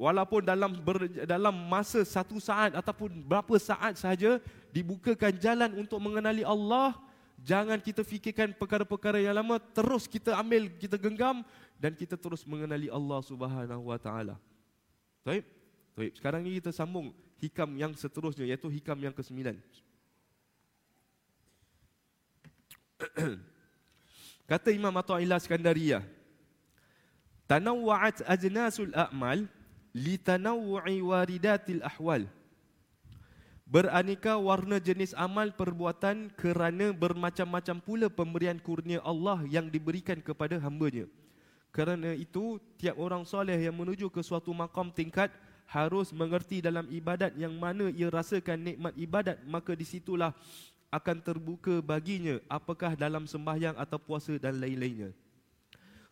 walaupun dalam ber, dalam masa satu saat ataupun berapa saat sahaja dibukakan jalan untuk mengenali Allah, jangan kita fikirkan perkara-perkara yang lama, terus kita ambil, kita genggam dan kita terus mengenali Allah Subhanahu Wa Taala. Baik, baik. Sekarang ni kita sambung hikam yang seterusnya, iaitu hikam yang kesembilan. Kata Imam Athaillah Iskandariyah, tanawwa'at ajnasul a'mal litanawwu'i waridatil ahwal. Beraneka warna jenis amal perbuatan kerana bermacam-macam pula pemberian kurnia Allah yang diberikan kepada hamba-Nya. Kerana itu, tiap orang soleh yang menuju ke suatu makam tingkat harus mengerti dalam ibadat yang mana ia rasakan nikmat ibadat, maka disitulah akan terbuka baginya apakah dalam sembahyang atau puasa dan lain-lainnya.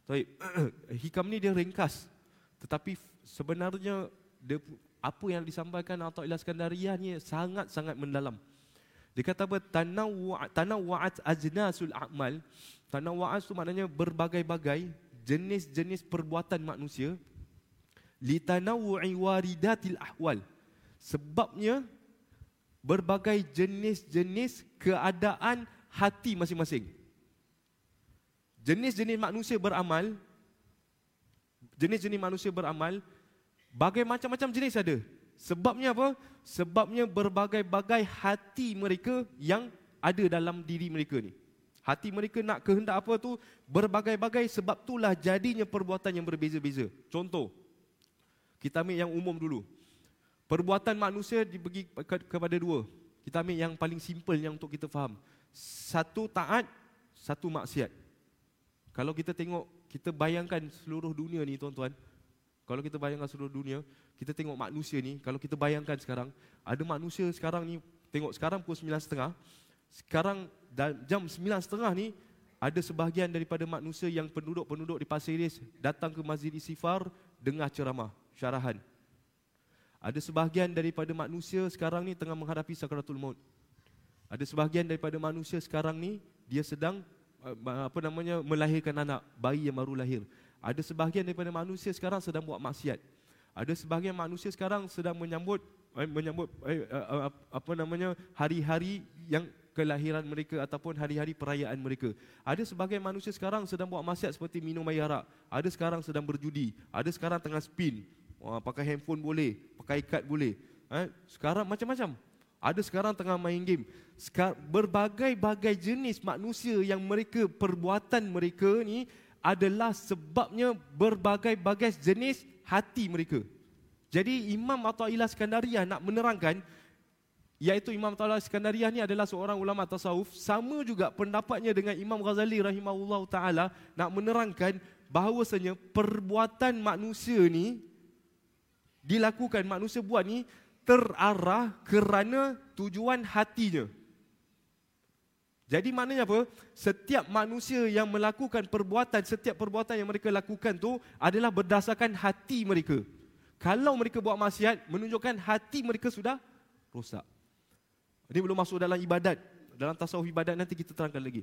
Baik, hikam ni dia ringkas, tetapi sebenarnya dia, apa yang disampaikan Athaillah Iskandariyah ni sangat-sangat mendalam. Dia kata apa? Tanawwa'at tanawwa'at ajnasul a'mal. Tanawwa'at itu maknanya berbagai-bagai jenis-jenis perbuatan manusia. Litanawwu'i waridatil ahwal, sebabnya berbagai jenis-jenis keadaan hati masing-masing. Jenis-jenis manusia beramal, jenis-jenis manusia beramal, bagai macam-macam jenis ada. Sebabnya apa? Sebabnya berbagai-bagai hati mereka yang ada dalam diri mereka ni. Hati mereka nak kehendak apa tu berbagai-bagai, sebab itulah jadinya perbuatan yang berbeza-beza. Contoh, kita ambil yang umum dulu. Perbuatan manusia dibagi kepada dua. Kita ambil yang paling simple yang untuk kita faham. Satu taat, satu maksiat. Kalau kita tengok, kita bayangkan seluruh dunia ni tuan-tuan. Kalau kita bayangkan seluruh dunia, kita tengok manusia ni. Kalau kita bayangkan sekarang, ada manusia sekarang ni, tengok sekarang pukul sembilan tiga puluh. Sekarang jam sembilan tiga puluh ni, ada sebahagian daripada manusia yang penduduk-penduduk di Pasir Ris datang ke Masjid Istighfar dengar ceramah, syarahan. Ada sebahagian daripada manusia sekarang ni tengah menghadapi sakaratul maut. Ada sebahagian daripada manusia sekarang ni, dia sedang apa namanya melahirkan anak, bayi yang baru lahir. Ada sebahagian daripada manusia sekarang sedang buat maksiat. Ada sebahagian manusia sekarang sedang menyambut menyambut apa namanya hari-hari yang kelahiran mereka ataupun hari-hari perayaan mereka. Ada sebahagian manusia sekarang sedang buat maksiat seperti minum air arak. Ada sekarang sedang berjudi. Ada sekarang tengah spin. Wah, pakai handphone boleh, pakai kad boleh. Eh, sekarang macam-macam. Ada sekarang tengah main game. Berbagai-bagai jenis manusia yang mereka, perbuatan mereka ni adalah sebabnya berbagai-bagai jenis hati mereka. Jadi Imam Atha'illah Iskandariah nak menerangkan, iaitu Imam Atha'illah Iskandariah ni adalah seorang ulama tasawuf, sama juga pendapatnya dengan Imam Ghazali rahimahullahu ta'ala, nak menerangkan bahawasanya perbuatan manusia ni, dilakukan manusia buat ni, terarah kerana tujuan hatinya. Jadi maknanya apa? Setiap manusia yang melakukan perbuatan, setiap perbuatan yang mereka lakukan tu adalah berdasarkan hati mereka. Kalau mereka buat maksiat, menunjukkan hati mereka sudah rosak. Ini belum masuk dalam ibadat. Dalam tasawuf ibadat nanti kita terangkan lagi.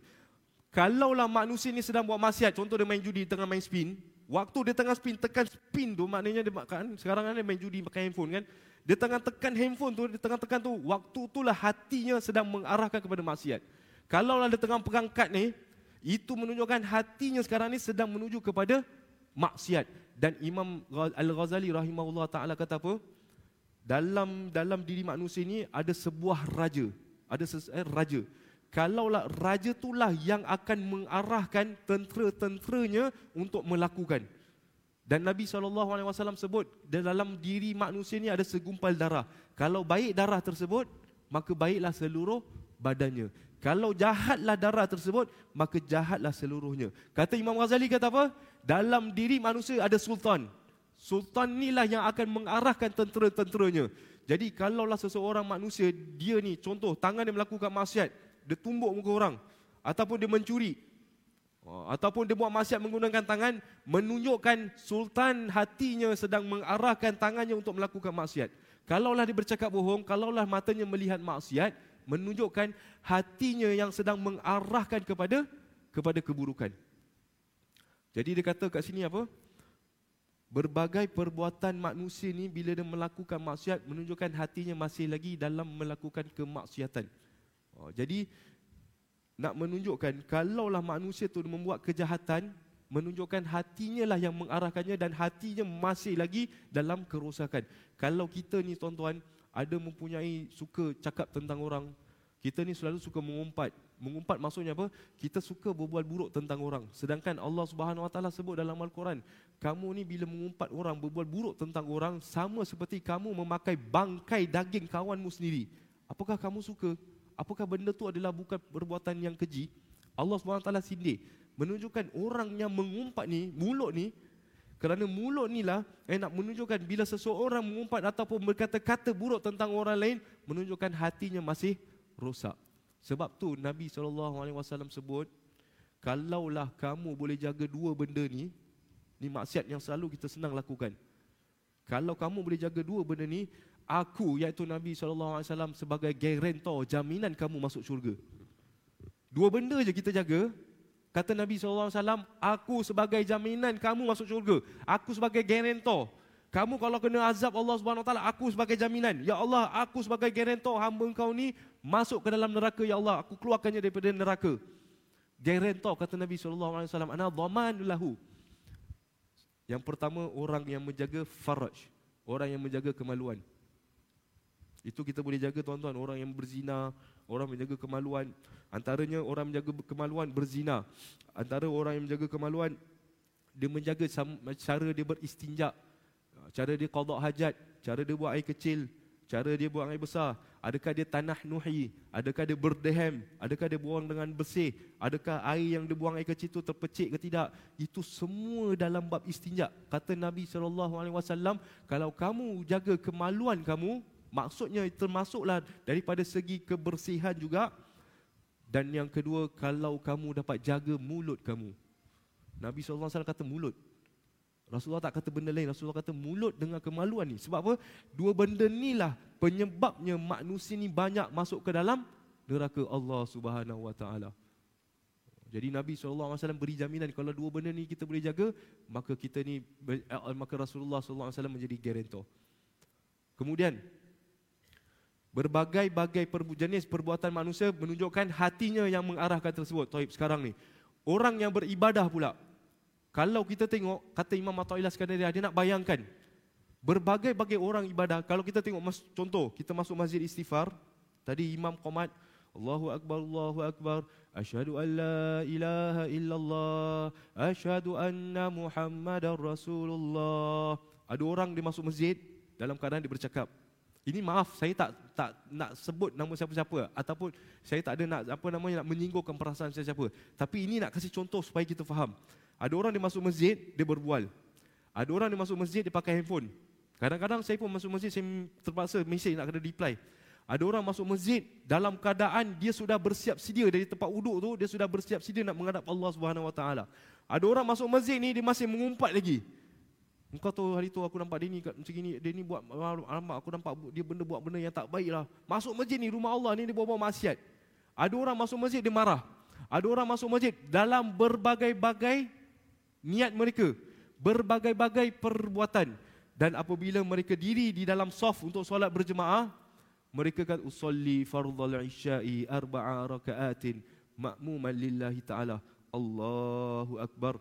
Kalaulah manusia ni sedang buat maksiat, contoh dia main judi, tengah main spin. Waktu dia tengah spin, tekan spin tu, maknanya dia kan, sekarang kan dia main judi pakai handphone kan. Dia tengah tekan handphone tu, dia tengah tekan tu, waktu itulah hatinya sedang mengarahkan kepada maksiat. Kalaulah dia tengah pegang kad ni, itu menunjukkan hatinya sekarang ni sedang menuju kepada maksiat. Dan Imam Al-Ghazali rahimahullah ta'ala kata apa? Dalam dalam diri manusia ni ada sebuah raja. Ada ses- eh, raja. Kalaulah raja itulah yang akan mengarahkan tentera-tenteranya untuk melakukan. Dan Nabi sallallahu alaihi wasallam sebut, dalam diri manusia ni ada segumpal darah. Kalau baik darah tersebut, maka baiklah seluruh badannya. Kalau jahatlah darah tersebut, maka jahatlah seluruhnya. Kata Imam Ghazali kata apa? Dalam diri manusia ada sultan. Sultan inilah yang akan mengarahkan tentera-tenteranya. Jadi kalaulah seseorang manusia, dia ni contoh, tangan dia melakukan maksiat, dia tumbuk muka orang, ataupun dia mencuri, ataupun dia buat maksiat menggunakan tangan, menunjukkan sultan hatinya sedang mengarahkan tangannya untuk melakukan maksiat. Kalaulah dia bercakap bohong, kalaulah matanya melihat maksiat, menunjukkan hatinya yang sedang mengarahkan kepada kepada keburukan. Jadi dia kata kat sini apa? Berbagai perbuatan manusia ni bila dia melakukan maksiat, menunjukkan hatinya masih lagi dalam melakukan kemaksiatan. Jadi nak menunjukkan kalaulah manusia tu membuat kejahatan, menunjukkan hatinya lah yang mengarahkannya dan hatinya masih lagi dalam kerosakan. Kalau kita ni tuan-tuan ada mempunyai suka cakap tentang orang, kita ni selalu suka mengumpat. Mengumpat maksudnya apa? Kita suka berbual buruk tentang orang. Sedangkan Allah Subhanahu Wa Taala sebut dalam Al-Quran, kamu ni bila mengumpat orang, berbual buruk tentang orang, sama seperti kamu memakai bangkai daging kawanmu sendiri. Apakah kamu suka? Apakah benda tu adalah bukan perbuatan yang keji? Allah subhanahu wa taala sindir, menunjukkan orang yang mengumpat ni, mulut ni, kerana mulut ni lah eh, nak menunjukkan bila seseorang mengumpat ataupun berkata-kata buruk tentang orang lain, menunjukkan hatinya masih rosak. Sebab tu Nabi sallallahu alaihi wasallam sebut, kalaulah kamu boleh jaga dua benda ni, ni maksiat yang selalu kita senang lakukan. Kalau kamu boleh jaga dua benda ni, aku, iaitu Nabi sallallahu alaihi wasallam sebagai guarantor, jaminan kamu masuk syurga. Dua benda je kita jaga. Kata Nabi sallallahu alaihi wasallam, aku sebagai jaminan kamu masuk syurga. Aku sebagai guarantor. Kamu kalau kena azab Allah subhanahu wa taala, aku sebagai jaminan. Ya Allah, aku sebagai guarantor hamba engkau ni masuk ke dalam neraka. Ya Allah, aku keluarkannya daripada neraka. Guarantor, kata Nabi sallallahu alaihi wasallam, ana dhaman lahu. Yang pertama, orang yang menjaga faraj. Orang yang menjaga kemaluan. Itu kita boleh jaga tuan-tuan, orang yang berzina, orang menjaga kemaluan. Antaranya orang menjaga kemaluan berzina. Antara orang yang menjaga kemaluan, dia menjaga cara dia beristinja, cara dia qada hajat, cara dia buang air kecil, cara dia buang air besar. Adakah dia tanah nuhi? Adakah dia berdeham? Adakah dia buang dengan bersih? Adakah air yang dia buang air kecil itu terpecik ke tidak? Itu semua dalam bab istinja. Kata Nabi sallallahu alaihi wasallam, kalau kamu jaga kemaluan kamu, maksudnya termasuklah daripada segi kebersihan juga, Dan yang kedua, kalau kamu dapat jaga mulut kamu. Nabi sallallahu alaihi wasallam kata mulut. Rasulullah tak kata benda lain. Rasulullah kata mulut dengan kemaluan ni. Sebab apa? Dua benda inilah penyebabnya manusia ni banyak masuk ke dalam neraka Allah Subhanahu Wa Taala. Jadi Nabi sallallahu alaihi wasallam beri jaminan kalau dua benda ni kita boleh jaga, maka kita ni, maka Rasulullah sallallahu alaihi wasallam menjadi garantor. Kemudian, berbagai-bagai perbu- jenis perbuatan manusia menunjukkan hatinya yang mengarahkan tersebut. Taib, sekarang ni, orang yang beribadah pula, kalau kita tengok, kata Imam Atha'illah Iskandariah, dia nak bayangkan, berbagai-bagai orang ibadah, kalau kita tengok, mas- contoh, kita masuk masjid istighfar, tadi Imam Qomat, Allahu Akbar, Allahu Akbar, Ashhadu an la ilaha illallah, Ashhadu anna Muhammadan Rasulullah. Ada orang dia masuk masjid dalam keadaan dia bercakap. Ini maaf, saya tak tak nak sebut nama siapa-siapa ataupun saya tak ada nak apa namanya nak menyinggungkan perasaan siapa-siapa. Tapi ini nak kasih contoh supaya kita faham. Ada orang dia masuk masjid, dia berbual. Ada orang dia masuk masjid, dia pakai handphone. Kadang-kadang saya pun masuk masjid, saya terpaksa mesej nak kena reply. Ada orang masuk masjid dalam keadaan dia sudah bersiap sedia dari tempat wuduk tu, dia sudah bersiap sedia nak menghadap Allah Subhanahu Wa Taala. Ada orang masuk masjid ni dia masih mengumpat lagi. Engkau tahu hari tu aku nampak dia ni kat macam gini, dia ni buat alamak aku nampak dia benda buat benda yang tak baiklah. Masuk masjid ni rumah Allah ni dia buat maksiat. Ada orang masuk masjid dia marah. Ada orang masuk masjid dalam berbagai-bagai niat mereka, berbagai-bagai perbuatan, dan apabila mereka diri di dalam saf untuk solat berjemaah, mereka kata usolli fardhal isya'i arba'a raka'atin ma'muman lillahi ta'ala. Allahu akbar,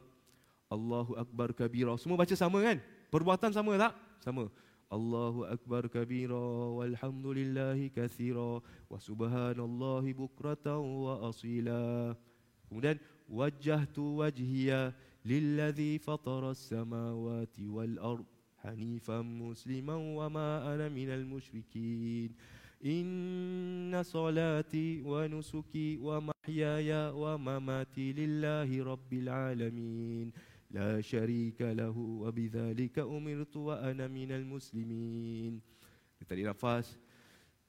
Allahu akbar kabira. Semua baca sama kan? Perbuatan sama tak? Sama. Allahu akbar kabira walhamdulillahi katsira wa subhanallahi bukratan wa asila. Kemudian wajjahtu wajhiya lilladzi fataras samawati wal ardh hanifan musliman wa ma ana minal musyrikin. Inna salati wa nusuki wa mahyaya wa mamati lillahi rabbil alamin. La syarika lahu wa bidzalika umirtu wa ana minal muslimin. Tarik nafas.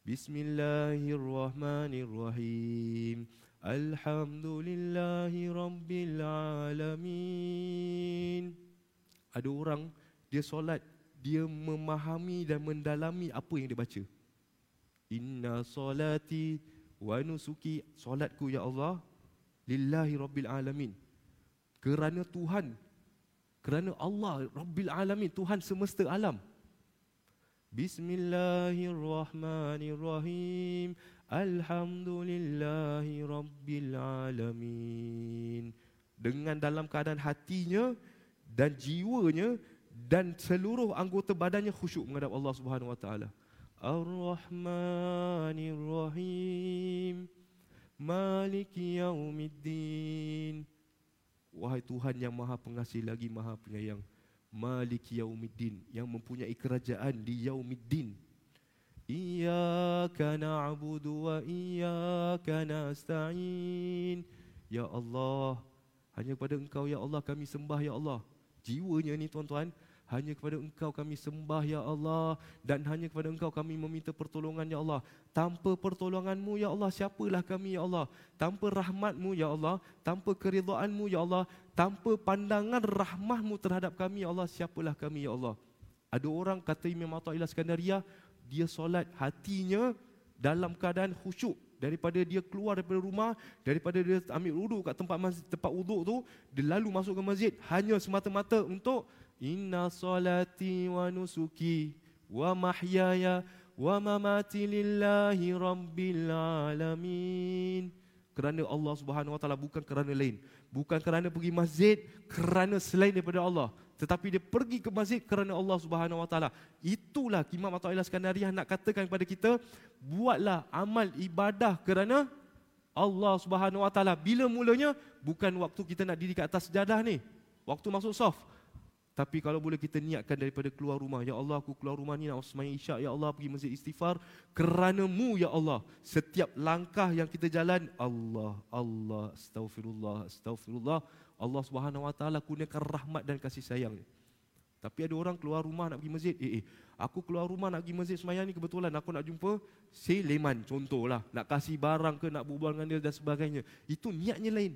Bismillahirrahmanirrahim. Alhamdulillahi rabbil alamin. Ada orang dia solat, dia memahami dan mendalami apa yang dia baca. Inna salati wa nusuki, solatku ya Allah, lillahi rabbil alamin, kerana Tuhan, kerana Allah rabbil alamin, Tuhan semesta alam. Bismillahirrahmanirrahim. Alhamdulillahi rabbil alamin. Dengan dalam keadaan hatinya dan jiwanya dan seluruh anggota badannya khusyuk menghadap Allah Subhanahu Wa Taala. Ar-Rahmanir Rahim, Maliki Yaumiddin. Wahai Tuhan yang Maha Pengasih lagi Maha Penyayang. Maliki Yaumiddin, yang mempunyai kerajaan di Yaumiddin. Iyyaka na'budu wa iyyaka nasta'in. Ya Allah, hanya kepada Engkau ya Allah kami sembah ya Allah. Jiwanya ni tuan-tuan, hanya kepada Engkau kami sembah ya Allah, dan hanya kepada Engkau kami meminta pertolongan ya Allah. Tanpa pertolongan-Mu ya Allah, siapalah kami ya Allah? Tanpa rahmat-Mu ya Allah, tanpa keridhaan-Mu ya Allah, tanpa pandangan rahmat-Mu terhadap kami ya Allah, siapalah kami ya Allah? Ada orang kata Imam Atha'illah Iskandariah, dia solat hatinya dalam keadaan khusyuk. Daripada dia keluar daripada rumah, daripada dia ambil wuduk kat tempat masjid, tempat wuduk tu, dia lalu masuk ke masjid hanya semata-mata untuk inna salati wa nusuki wa mahyaya wa mamati lillahi rabbil alamin. Kerana Allah Subhanahu Wa Taala, bukan kerana lain, bukan kerana pergi masjid kerana selain daripada Allah, tetapi dia pergi ke masjid kerana Allah Subhanahu Wa Taala. Itulah Imam Atha'illah Iskandariah nak katakan kepada kita, buatlah amal ibadah kerana Allah Subhanahu Wa Taala. Bila mulanya? Bukan waktu kita nak diri kat atas sejadah ni, waktu masuk saf. Tapi kalau boleh kita niatkan daripada keluar rumah, ya Allah aku keluar rumah ni nak sembahyang isyak, ya Allah pergi masjid istighfar kerana-Mu ya Allah. Setiap langkah yang kita jalan, Allah, Allah, astaghfirullah, astaghfirullah. Allah Subhanahu Wa Taala gunakan rahmat dan kasih sayang. Tapi ada orang keluar rumah nak pergi masjid. Eh, eh, aku keluar rumah nak pergi masjid semayang ni, kebetulan aku nak jumpa si Leman contohlah. Nak kasih barang ke, nak berbual dengan dia dan sebagainya. Itu niatnya lain.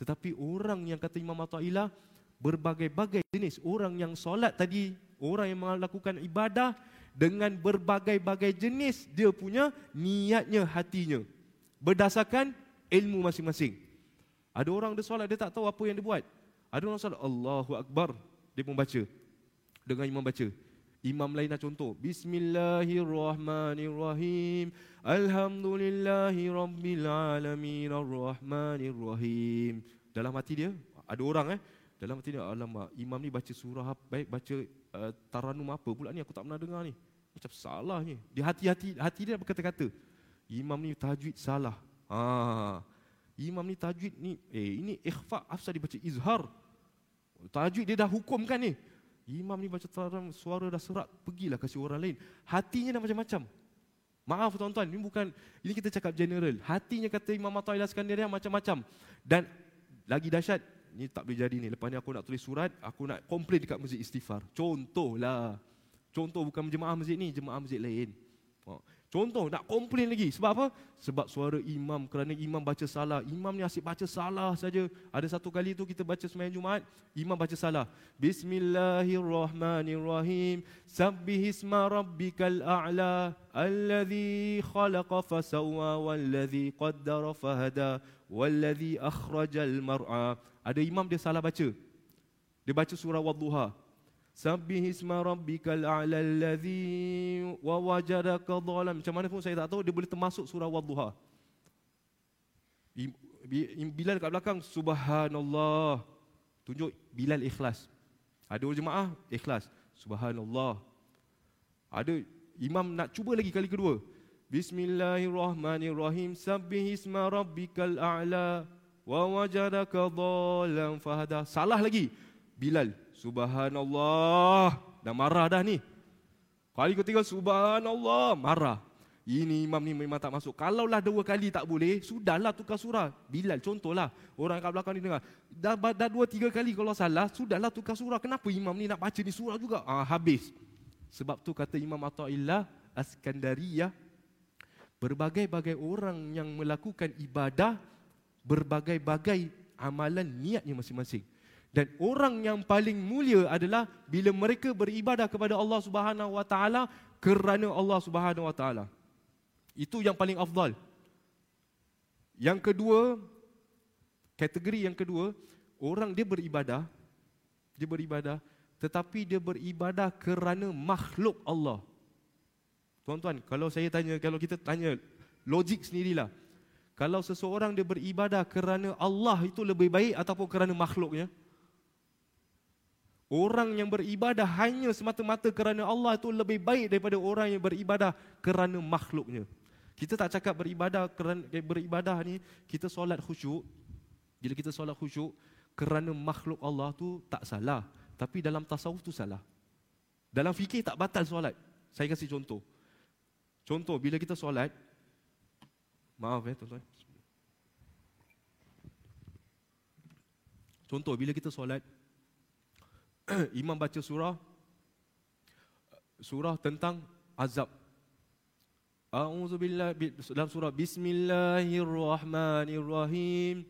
Tetapi orang yang kata Imam Atha'illah, berbagai-bagai jenis. Orang yang solat tadi, orang yang melakukan ibadah dengan berbagai-bagai jenis, dia punya niatnya, hatinya. Berdasarkan ilmu masing-masing. Ada orang dia solat, dia tak tahu apa yang dia buat. Ada orang solat, Allahu Akbar. Dia pun baca. Dengan imam baca. Imam lain dah contoh. Bismillahirrahmanirrahim. Alhamdulillahirrabbilalamin. Ar-Rahmanirrahim. Dalam hati dia, ada orang eh. Dalam hati dia, alamak, imam ni baca surah baik, baca uh, taranum apa pula ni, aku tak pernah dengar ni. Macam salah ni. Di hati-hati, hati dia berkata-kata. Imam ni tajwid salah. Ha. Imam ni tajwid ni, eh ini ikhfa, afsal dibaca izhar. Tajwid dia dah hukumkan ni. Imam ni baca taranum, suara dah serak, pergilah kasih orang lain. Hatinya dah macam-macam. Maaf tuan-tuan, ini bukan, ini kita cakap general. Hatinya kata Imam Atha'illah Iskandariah macam-macam. Dan lagi dahsyat, ni tak boleh jadi ni. Lepas ni aku nak tulis surat, aku nak komplain dekat masjid istighfar. Contohlah. Contoh bukan jemaah masjid ni, jemaah masjid lain. Contoh nak komplain lagi. Sebab apa? Sebab suara imam, kerana imam baca salah. Imam ni asyik baca salah saja. Ada satu kali tu kita baca sembahyang Jumaat, imam baca salah. Bismillahirrahmanirrahim. Sabbihisma rabbikal a'la, alladhi khalaqa fasawwa, walladhi qaddara fahada, walladhi akhrajal mar'a. Ada imam dia salah baca. Dia baca surah Wadduha. Sabbihisma rabbikal a'la allazi wa wajadaka dhalam. Macam mana pun saya tak tahu, dia boleh termasuk surah Wadduha. Bilal kat belakang, subhanallah. Tunjuk Bilal ikhlas. Ada jemaah ikhlas, subhanallah. Ada imam nak cuba lagi kali kedua. Bismillahirrahmanirrahim. Sabbihisma rabbikal a'la wa wajadaka dhalam fahada. Salah lagi. Bilal, subhanallah. Dah marah dah ni. Kali ketiga, subhanallah. Marah. Ini imam ni memang tak masuk. Kalaulah dua kali tak boleh, sudahlah tukar surah. Bilal contohlah. Orang kat belakang ni dengar. Dah, dah dua tiga kali kalau salah, sudahlah tukar surah. Kenapa imam ni nak baca ni surah juga? Ah, habis. Sebab tu kata Imam Atha'illah Iskandariah, berbagai-bagai orang yang melakukan ibadah, berbagai-bagai amalan niatnya masing-masing. Dan orang yang paling mulia adalah bila mereka beribadah kepada Allah Subhanahu Wa Taala kerana Allah Subhanahu Wa Taala. Itu yang paling afdal. Yang kedua, kategori yang kedua, orang dia beribadah, dia beribadah tetapi dia beribadah kerana makhluk Allah. Tuan-tuan, kalau saya tanya, kalau kita tanya logik sendirilah. Kalau seseorang dia beribadah kerana Allah itu lebih baik ataupun kerana makhluknya? Orang yang beribadah hanya semata-mata kerana Allah itu lebih baik daripada orang yang beribadah kerana makhluknya. Kita tak cakap beribadah kerana beribadah ni, kita solat khusyuk. Bila kita solat khusyuk kerana makhluk Allah tu tak salah, tapi dalam tasawuf tu salah. Dalam fikih tak batal solat. Saya kasih contoh. Contoh bila kita solat, maaf ya tuan-tuan. Contoh bila kita solat, imam baca surah surah tentang azab. A'udzubillahi, dalam surah Bismillahirrahmanirrahim.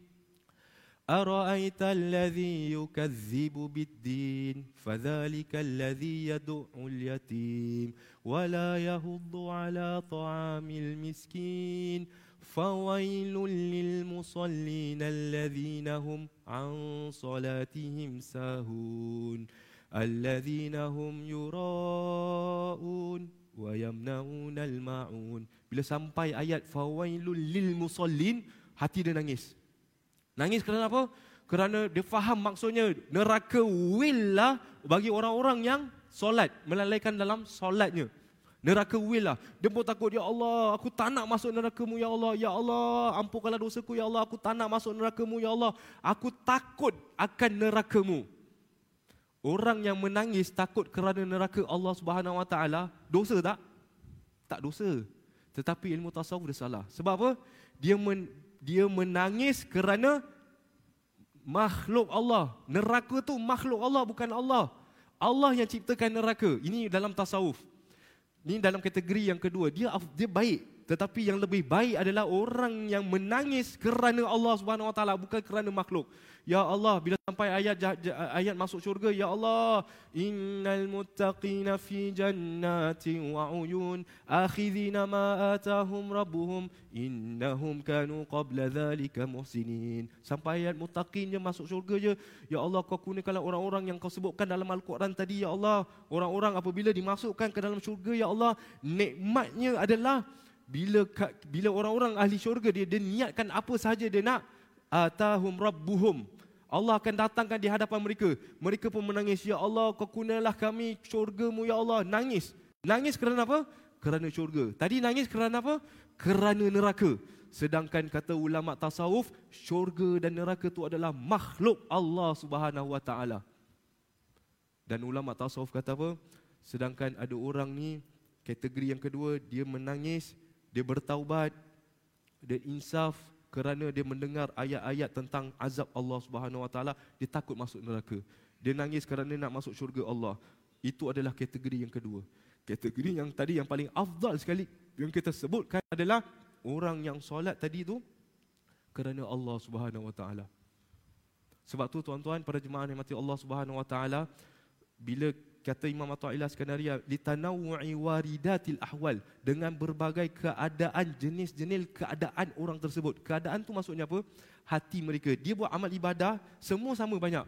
Ara'aital ladzi yukadzibu bid-din, fadzalikal ladzi yad'ul yatim wa la yahuddu 'ala ta'amil miskin. Fawailul lil musallin alladhina hum an salatihim sahun alladhina hum yuraun wa yamnaunal maun. Bila sampai ayat fawailul lil musallin, hati dia nangis. Nangis kerana apa? Kerana dia faham maksudnya neraka wil lah bagi orang-orang yang solat, melalaikan dalam solatnya. Neraka wil lah. Dia pun takut, ya Allah, aku tak nak masuk neraka-Mu, ya Allah. Ya Allah, ampunkanlah dosaku, ya Allah. Aku tak nak masuk neraka-Mu, ya Allah. Aku takut akan neraka-Mu. Orang yang menangis takut kerana neraka Allah Subhanahu Wa Taala, dosa tak? Tak dosa. Tetapi ilmu tasawuf dia salah. Sebab apa? Dia men, dia menangis kerana makhluk Allah. Neraka tu makhluk Allah, bukan Allah. Allah yang ciptakan neraka. Ini dalam tasawuf. Ini dalam kategori yang kedua. Dia dia baik, tetapi yang lebih baik adalah orang yang menangis kerana Allah Subhanahu Wa Taala, bukan kerana makhluk. Ya Allah, bila sampai ayat ayat masuk syurga, ya Allah, innal muttaqina fi jannatin wa uyun, akhidhina ma atahum rabbuhum, innahum kanu qabla dhalika muhsinin. Sampai ayat muttaqin je, masuk syurga je. Ya Allah, kau kurniakanlah orang-orang yang kau sebutkan dalam Al-Quran tadi, ya Allah. Orang-orang apabila dimasukkan ke dalam syurga, ya Allah, nikmatnya adalah bila bila orang-orang ahli syurga dia, dia niatkan apa sahaja dia nak, atahum rabbuhum, Allah akan datangkan di hadapan mereka. Mereka pun menangis, ya Allah, kau kurniakanlah kami syurga-Mu, ya Allah. Nangis. Nangis kerana apa? Kerana syurga. Tadi nangis kerana apa? Kerana neraka. Sedangkan kata ulama tasawuf, syurga dan neraka itu adalah makhluk Allah Subhanahu Wa Taala. Dan ulama tasawuf kata apa? Sedangkan ada orang ni, kategori yang kedua, dia menangis, dia bertaubat, dia insaf, kerana dia mendengar ayat-ayat tentang azab Allah Subhanahu Wa Taala, dia takut masuk neraka. Dia nangis kerana nak masuk syurga Allah. Itu adalah kategori yang kedua. Kategori yang tadi yang paling afdal sekali yang kita sebutkan adalah orang yang solat tadi tu kerana Allah Subhanahu Wa Taala. Sebab tu tuan-tuan para jemaah yang mati Allah Subhanahu Wa Taala, bila kata Imam Atha'illah Iskandariya, litanawu'i waridatil ahwal, dengan berbagai keadaan, jenis-jenis keadaan orang tersebut. Keadaan tu maksudnya apa? Hati mereka. Dia buat amal ibadah, semua sama banyak.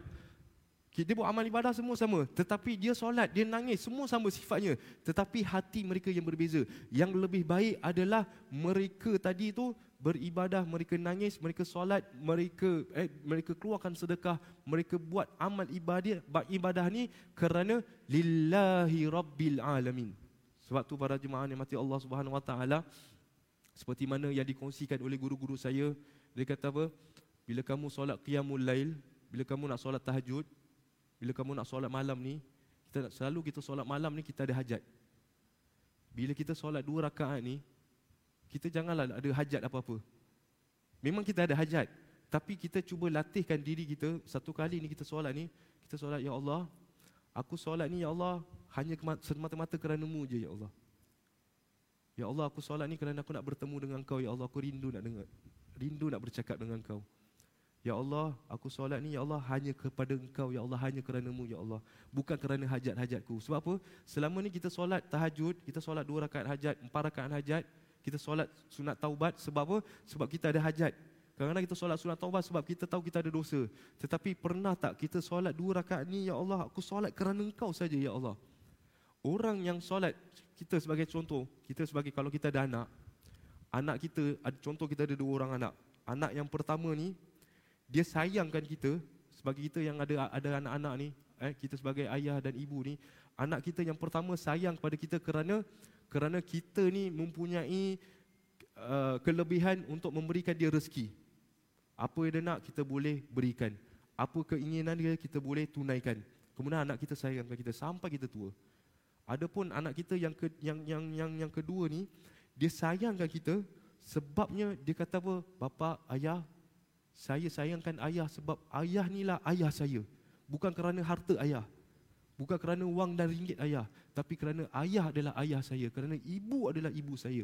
Dia buat amal ibadah, semua sama. Tetapi dia solat, dia nangis, semua sama sifatnya. Tetapi hati mereka yang berbeza. Yang lebih baik adalah mereka tadi tu beribadah, mereka nangis, mereka solat, mereka eh, mereka keluarkan sedekah, mereka buat amal ibadah ibadah ni kerana lillahi rabbil alamin. Sebab tu para jemaah yang mati Allah Subhanahu Wa Taala, seperti mana yang dikongsikan oleh guru-guru saya, dia kata apa? Bila kamu solat qiyamul lail, bila kamu nak solat tahajud, bila kamu nak solat malam ni, kita selalu kita solat malam ni kita ada hajat. Bila kita solat dua rakaat ni, kita janganlah ada hajat apa-apa. Memang kita ada hajat, tapi kita cuba latihkan diri kita. Satu kali ni kita solat ni, kita solat, ya Allah, aku solat ni ya Allah hanya semata-mata kerana-Mu je ya Allah. Ya Allah, aku solat ni kerana aku nak bertemu dengan Kau ya Allah, aku rindu nak dengar, rindu nak bercakap dengan Kau. Ya Allah, aku solat ni ya Allah hanya kepada Engkau ya Allah, hanya kerana-Mu ya Allah, bukan kerana hajat-hajatku. Sebab apa? Selama ni kita solat tahajud, kita solat dua rakaat hajat, empat rakaat hajat, kita solat sunat taubat. Sebab apa? Sebab kita ada hajat. Kadang-kadang kita solat sunat taubat sebab kita tahu kita ada dosa. Tetapi pernah tak kita solat dua rakaat ni, ya Allah, aku solat kerana Engkau saja ya Allah. Orang yang solat, kita sebagai contoh, kita sebagai, kalau kita ada anak, anak kita, contoh kita ada dua orang anak. Anak yang pertama ni, dia sayangkan kita. Sebagai kita yang ada ada anak-anak ni, eh, kita sebagai ayah dan ibu ni, anak kita yang pertama sayang kepada kita kerana kerana kita ni mempunyai uh, kelebihan untuk memberikan dia rezeki. Apa yang dia nak, kita boleh berikan. Apa keinginan dia, kita boleh tunaikan. Kemudian anak kita sayangkan kita sampai kita tua. Adapun anak kita yang ke, yang, yang yang yang kedua ni, dia sayangkan kita sebabnya dia kata apa? Bapa, ayah, saya sayangkan ayah sebab ayah nilah ayah saya. Bukan kerana harta ayah, bukan kerana wang dan ringgit ayah, tapi kerana ayah adalah ayah saya, kerana ibu adalah ibu saya.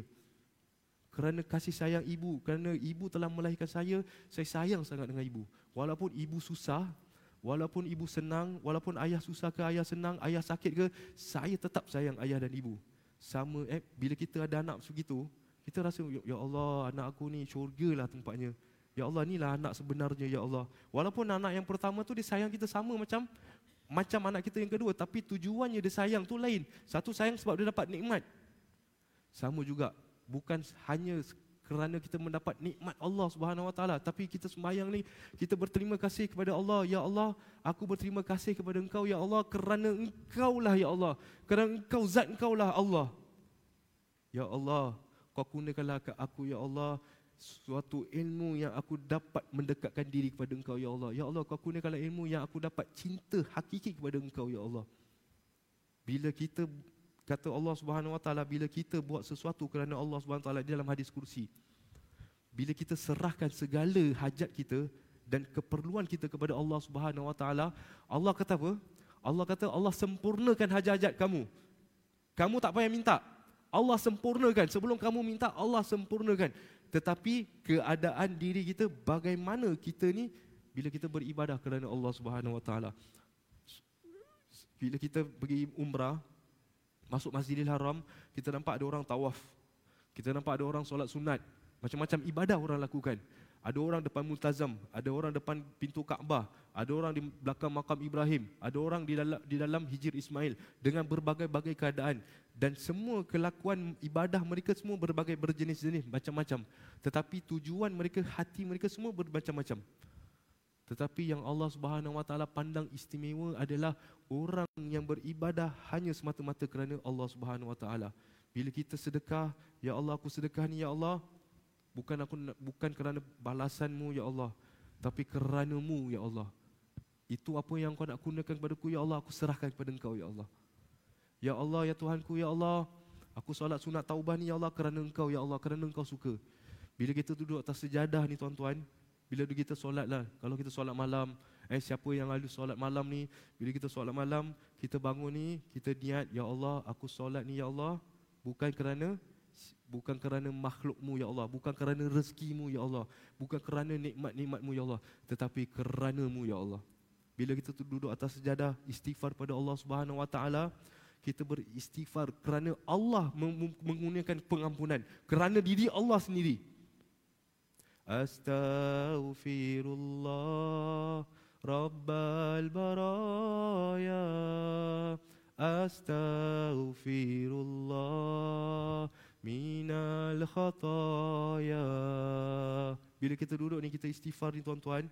Kerana kasih sayang ibu, kerana ibu telah melahirkan saya, saya sayang sangat dengan ibu. Walaupun ibu susah, walaupun ibu senang, walaupun ayah susah ke, ayah senang, ayah sakit ke, saya tetap sayang ayah dan ibu. Sama eh, bila kita ada anak begitu, kita rasa, ya Allah, anak aku ni syurgalah tempatnya. Ya Allah, inilah anak sebenarnya ya Allah. Walaupun anak yang pertama tu dia sayang kita sama macam Macam anak kita yang kedua, tapi tujuannya dia sayang tu lain. Satu sayang sebab dia dapat nikmat. Sama juga, bukan hanya kerana kita mendapat nikmat Allah Subhanahu Wa Taala, tapi kita sembahyang ni, kita berterima kasih kepada Allah. Ya Allah, aku berterima kasih kepada Engkau ya Allah, kerana Engkau lah ya Allah, kerana Engkau zat, Engkau lah Allah. Ya Allah, Kau kurniakanlah ke aku ya Allah suatu ilmu yang aku dapat mendekatkan diri kepada Engkau ya Allah. Ya Allah, Kau kurniakanlah ilmu yang aku dapat cinta hakiki kepada Engkau ya Allah. Bila kita, kata Allah Subhanahu Wa Taala, bila kita buat sesuatu kerana Allah Subhanahu Wa Taala, di dalam hadis kursi, bila kita serahkan segala hajat kita dan keperluan kita kepada Allah Subhanahu Wa Taala, Allah kata apa? Allah kata Allah sempurnakan hajat-hajat kamu. Kamu tak payah minta. Allah sempurnakan. Sebelum kamu minta, Allah sempurnakan. Tetapi keadaan diri kita, bagaimana kita ni bila kita beribadah kerana Allah Subhanahu Wa Taala. Bila kita pergi umrah, masuk Masjidil Haram, kita nampak ada orang tawaf. Kita nampak ada orang solat sunat. Macam-macam ibadah orang lakukan. Ada orang depan Multazam, ada orang depan pintu Kaabah, ada orang di belakang makam Ibrahim, ada orang di dalam di dalam Hijir Ismail dengan berbagai-bagai keadaan, dan semua kelakuan ibadah mereka semua berbagai berjenis-jenis macam-macam. Tetapi tujuan mereka, hati mereka semua bermacam-macam. Tetapi yang Allah Subhanahu Wa Taala pandang istimewa adalah orang yang beribadah hanya semata-mata kerana Allah Subhanahu Wa Taala. Bila kita sedekah, ya Allah aku sedekah ni ya Allah, bukan aku bukan kerana balasanmu ya Allah, tapi kerana-Mu ya Allah. Itu apa yang Kau nak gunakan kepadaku ya Allah, aku serahkan kepada Engkau ya Allah. Ya Allah ya Tuhanku ya Allah, aku solat sunat taubah ni ya Allah kerana Engkau ya Allah, kerana Engkau suka. Bila kita duduk atas sejadah ni tuan-tuan, bila kita solat lah, kalau kita solat malam, eh siapa yang lalu solat malam ni, bila kita solat malam, kita bangun ni, kita niat, ya Allah, aku solat ni ya Allah, bukan kerana bukan kerana makhluk-Mu ya Allah, bukan kerana rezeki-Mu ya Allah, bukan kerana nikmat-nikmat-Mu ya Allah, tetapi kerana-Mu ya Allah. Bila kita duduk atas sejadah, istighfar pada Allah Subhanahu Wa Taala, kita beristighfar kerana Allah menggunakan pengampunan, kerana diri Allah sendiri. Astaghfirullah Rabbal Baraya, Astaghfirullah minal khataya. Bila kita duduk ni, kita istighfar ni tuan-tuan,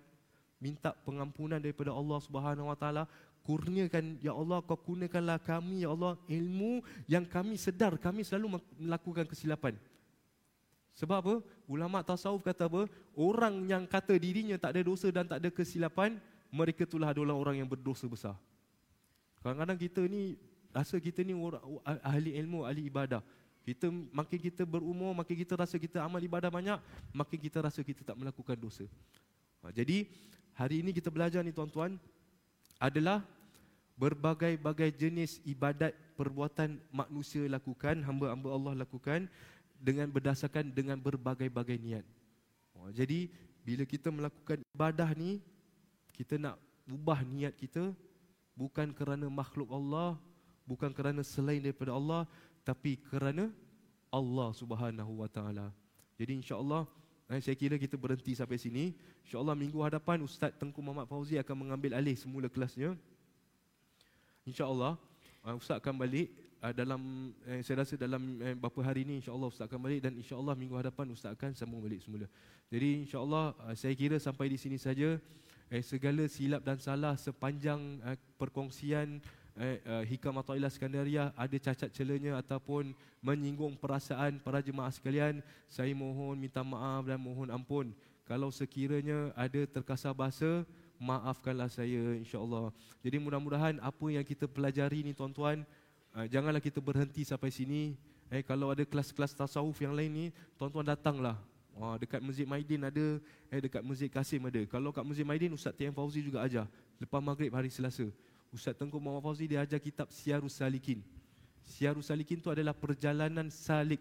minta pengampunan daripada Allah Subhanahu Wa Taala. Kurniakan ya Allah, Kau kurniakanlah kami ya Allah ilmu yang kami sedar kami selalu melakukan kesilapan. Sebab apa? Ulama tasawuf kata apa? Orang yang kata dirinya tak ada dosa dan tak ada kesilapan, mereka itulah adalah orang yang berdosa besar. Kadang-kadang kita ni, rasa kita ni orang, ahli ilmu, ahli ibadah. Kita makin kita berumur, makin kita rasa kita amal ibadah banyak, makin kita rasa kita tak melakukan dosa. Jadi, hari ini kita belajar ni tuan-tuan, adalah berbagai-bagai jenis ibadat perbuatan manusia lakukan, hamba-hamba Allah lakukan, dengan berdasarkan dengan berbagai-bagai niat. Jadi bila kita melakukan ibadah ni, kita nak ubah niat kita bukan kerana makhluk Allah, bukan kerana selain daripada Allah, tapi kerana Allah Subhanahu Wa Taala. Jadi insya-Allah saya kira kita berhenti sampai sini. Insya-Allah minggu hadapan Ustaz Tengku Muhammad Fauzi akan mengambil alih semula kelasnya. Insya-Allah Ustaz akan balik dalam eh, saya rasa dalam eh, beberapa hari ini insya-Allah Ustaz akan balik, dan insya-Allah minggu hadapan Ustaz akan sambung balik semula. Jadi insya-Allah eh, saya kira sampai di sini saja. Eh, segala silap dan salah sepanjang eh, perkongsian eh, eh, Hikam Athaillah Iskandariah ada cacat celanya ataupun menyinggung perasaan para jemaah sekalian, saya mohon minta maaf dan mohon ampun. Kalau sekiranya ada terkasar bahasa, maafkanlah saya insya-Allah. Jadi mudah-mudahan apa yang kita pelajari ni tuan-tuan, janganlah kita berhenti sampai sini. Eh, kalau ada kelas-kelas tasawuf yang lain ni, tuan-tuan datanglah. Oh, dekat Masjid Maidin ada, eh, dekat Masjid Kasim ada. Kalau kat Masjid Maidin, Ustaz T M Fauzi juga ajar. Lepas maghrib hari Selasa, Ustaz Tengku Muhammad Fauzi dia ajar kitab Siyarus Salikin. Siyarus Salikin tu adalah perjalanan salik,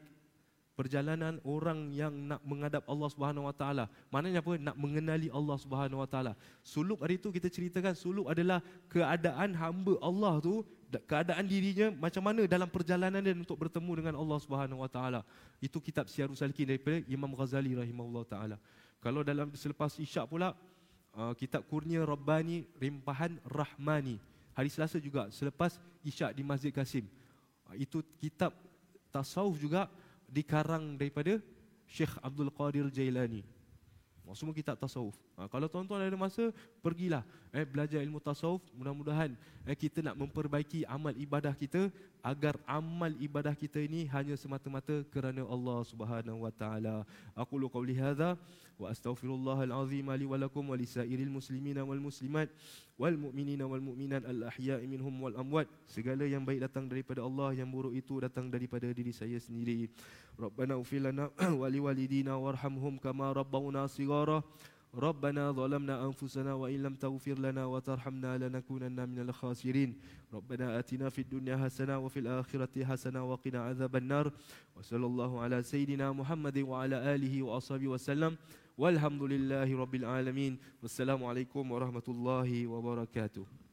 perjalanan orang yang nak menghadap Allah Subhanahu Wa Taala. Maknanya apa? Nak mengenali Allah Subhanahu Wa Taala. Suluk hari tu kita ceritakan, suluk adalah keadaan hamba Allah tu, keadaan dirinya macam mana dalam perjalanan dia untuk bertemu dengan Allah Subhanahu Wa Taala. Itu kitab Siyarus Salikin daripada Imam Ghazali rahimahullah taala. Kalau dalam selepas Isyak pula uh, kitab Kurnia Rabbani Rimpahan Rahmani. Hari Selasa juga selepas Isyak di Masjid Kasim. Uh, itu kitab tasawuf juga dikarang daripada Syekh Abdul Qadir Jailani. Semua kitab tasawuf. Ha, kalau tuan-tuan ada masa, pergilah eh, belajar ilmu tasawuf. Mudah-mudahan eh, kita nak memperbaiki amal ibadah kita, agar amal ibadah kita ini hanya semata-mata kerana Allah Subhanahu Wa Taala. Aku lu qauli hadza wa astaghfirullahal azim li wa lakum wa lisairil muslimina wal muslimat wal mu'minina wal mu'minat al ahya'i minhum wal amwat. Segala yang baik datang daripada Allah, yang buruk itu datang daripada diri saya sendiri. Rabbana ufilana wa liwalidina warhamhum kama rabbawna sighara. ربنا ظلمنا أنفسنا وإن لم تغفر لنا وترحمنا لنكونن من الخاسرين ربنا آتنا في الدنيا حسنة وفي الآخرة حسنة وقنا عذاب النار وصلى الله على سيدنا محمد وعلى آله وأصحابه وسلم والحمد لله رب العالمين والسلام عليكم ورحمة الله وبركاته.